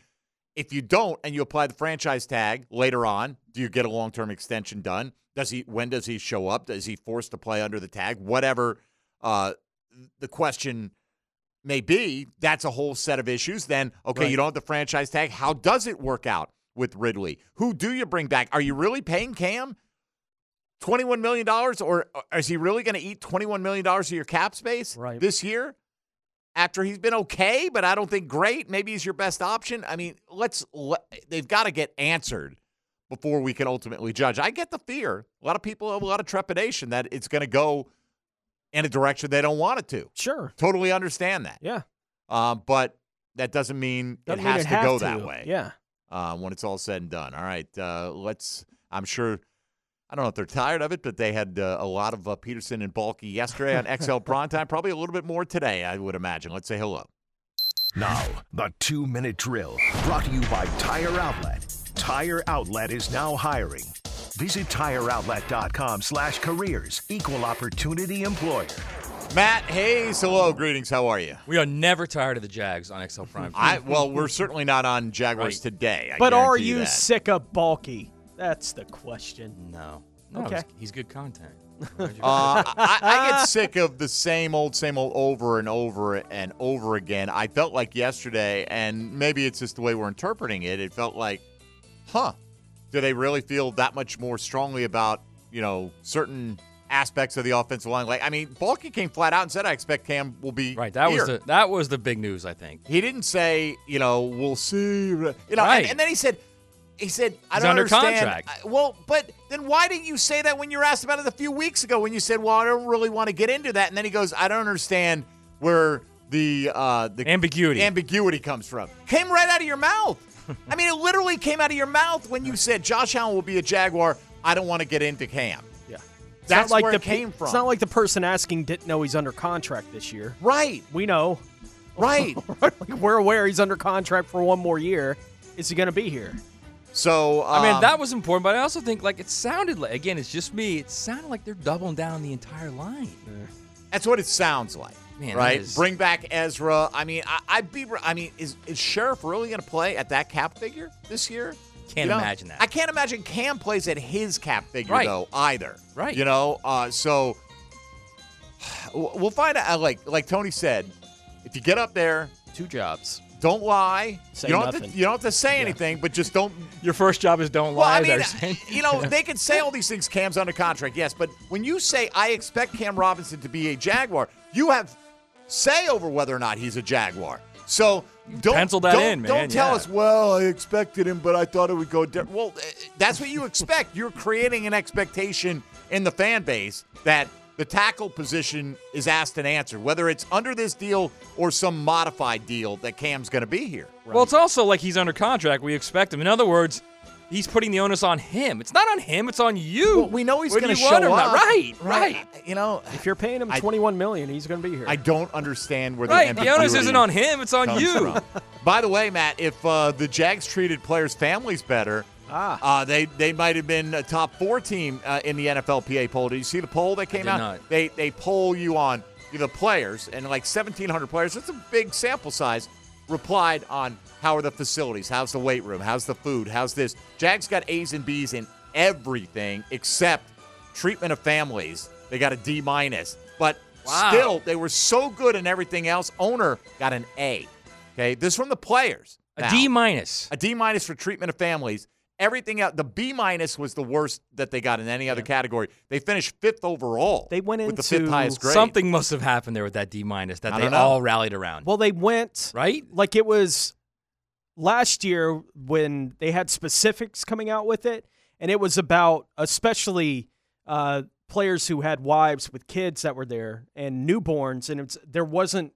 if you don't and you apply the franchise tag later on, do you get a long-term extension done? Does he? When does he show up? Is he forced to play under the tag? Whatever uh, the question may be, that's a whole set of issues. Then, okay, right. You don't have the franchise tag. How does it work out with Ridley? Who do you bring back? Are you really paying Cam twenty-one million dollars, or is he really going to eat twenty-one million dollars of your cap space right. this year after he's been okay, but I don't think great? Maybe he's your best option. I mean, let's let, they've got to get answered before we can ultimately judge. I get the fear. A lot of people have a lot of trepidation that it's going to go in a direction they don't want it to. Sure. Totally understand that. Yeah. Uh, but that doesn't mean doesn't it mean has it to go to. that way. Yeah. Uh, when it's all said and done. All right. Uh, let's, I'm sure, I don't know if they're tired of it, but they had uh, a lot of uh, Peterson and Baalke yesterday on X L Prime Time. Probably a little bit more today, I would imagine. Let's say hello. Now, the two-minute drill, brought to you by Tire Outlet. Tire Outlet is now hiring. Visit tireoutlet.com slash careers, equal opportunity employer. Matt Hayes, hello, greetings, how are you? We are never tired of the Jags on X L Prime Time. I, well, we're certainly not on Jaguars right. today. I but are you that. sick of Baalke? That's the question. No. no okay. He's good content. uh, I, I get sick of the same old, same old over and over and over again. I felt like yesterday, and maybe it's just the way we're interpreting it, it felt like, huh, do they really feel that much more strongly about, you know, certain aspects of the offensive line? Like, I mean, Baalke came flat out and said, I expect Cam will be right. That here. was the that was the big news, I think. He didn't say, you know, we'll see. You know, right. and, and then he said, He said, I He's don't under understand. Contract. I, well, but then why didn't you say that when you were asked about it a few weeks ago when you said, well, I don't really want to get into that? And then he goes, I don't understand where the uh, the ambiguity ambiguity comes from. Came right out of your mouth. I mean, it literally came out of your mouth when you said Josh Allen will be a Jaguar. I don't want to get into Cam. Yeah. It's That's like where the, it came from. It's not like the person asking didn't know he's under contract this year. Right. We know. Right. We're aware he's under contract for one more year. Is he going to be here? So um, I mean, that was important, but I also think, like, it sounded like, again, it's just me, it sounded like they're doubling down on the entire line. That's what it sounds like, Man, right? Is... Bring back Ezra. I mean, I, I'd be. I mean, is is Scherff really going to play at that cap figure this year? Can't you know? imagine that. I can't imagine Cam plays at his cap figure right. though either. Right. You know, uh, so we'll find out. Like like Tony said, if you get up there, two jobs. Don't lie. Say you don't, nothing. Have to, you don't have to say yeah. anything, but just don't. Your first job is don't well, lie. I mean, you know, they can say all these things. Cam's under contract, yes, but when you say, I expect Cam Robinson to be a Jaguar, you have say over whether or not he's a Jaguar. So don't, Pencil that don't, in, man. don't tell yeah. us, well, I expected him, but I thought it would go different. Well, that's what you expect. You're creating an expectation in the fan base that the tackle position is asked and answered, whether it's under this deal or some modified deal that Cam's going to be here. Right? Well, it's also like he's under contract. We expect him. In other words, he's putting the onus on him. It's not on him. It's on you. Well, we know he's going to show up. Right, right, right. You know, if you're paying him twenty-one million dollars, he's going to be here. I don't understand where the right. The onus isn't on him. It's on you. By the way, Matt, if uh, the Jags treated players' families better, Ah. Uh, they they might have been a top four team uh, in the N F L P A poll. Did you see the poll that came out? Not. They they poll you on the players, and like seventeen hundred players, that's a big sample size, replied on how are the facilities, how's the weight room, how's the food, how's this. Jags got A's and B's in everything except treatment of families They got a D minus. But wow. still, they were so good in everything else. Oehner got an A. Okay, this is from the players. Now, a D minus. A D minus for treatment of families. Everything else, the B minus was the worst that they got in any other yeah. category. They finished fifth overall. They went into with the fifth highest grade. Something must have happened there with that D minus that I they all rallied around. Well, they went right like it was last year when they had specifics coming out with it, and it was about especially uh, players who had wives with kids that were there and newborns, and it's, there wasn't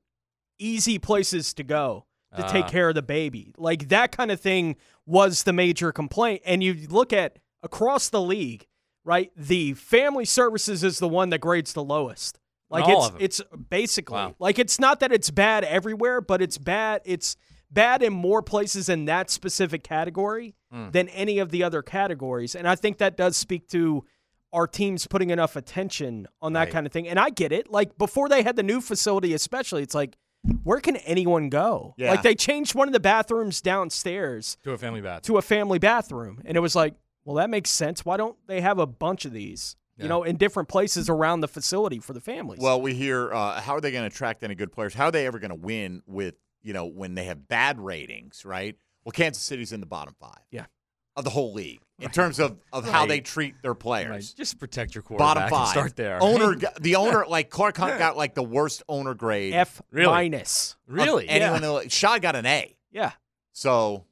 easy places to go. To take care of the baby. Like, that kind of thing was the major complaint. And you look at across the league, right, the family services is the one that grades the lowest. Like, it's it's basically. Wow. Like, it's not that it's bad everywhere, but it's bad. It's bad in more places in that specific category mm. than any of the other categories. And I think that does speak to our teams putting enough attention on that right. kind of thing. And I get it. Like, before they had the new facility especially, it's like, where can anyone go? Yeah. Like, they changed one of the bathrooms downstairs to a family bathroom. To a family bathroom. And it was like, well, that makes sense. Why don't they have a bunch of these, yeah. you know, in different places around the facility for the families? Well, we hear, uh, how are they going to attract any good players? How are they ever going to win with, you know, when they have bad ratings, right? Well, Kansas City's in the bottom five. Yeah. Of the whole league in right. terms of, of right. how they treat their players. Right. Just protect your quarterback. Bottom five. And start there. Oehner, the Oehner, like Clark Hunt got like the worst Oehner grade. F really? minus. Really? Anyone yeah. that, Shad got an A. Yeah. So,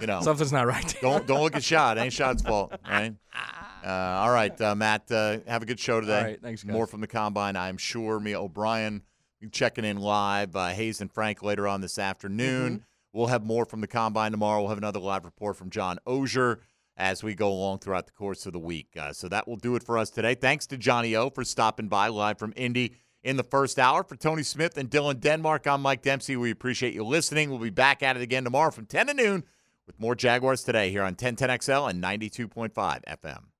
you know. Something's not right. Don't don't look at Shad. It ain't Shad's fault. Right? Uh, all right, uh, Matt, uh, have a good show today. All right, thanks, guys. More from the Combine, I'm sure. Mia O'Brien checking in live. Uh, Hayes and Frank later on this afternoon. Mm-hmm. We'll have more from the Combine tomorrow. We'll have another live report from John Oehser as we go along throughout the course of the week. Uh, so that will do it for us today. Thanks to Johnny O for stopping by live from Indy in the first hour. For Tony Smith and Dylan Denmark, I'm Mike Dempsey. We appreciate you listening. We'll be back at it again tomorrow from ten to noon with more Jaguars Today here on ten ten X L and ninety-two point five F M.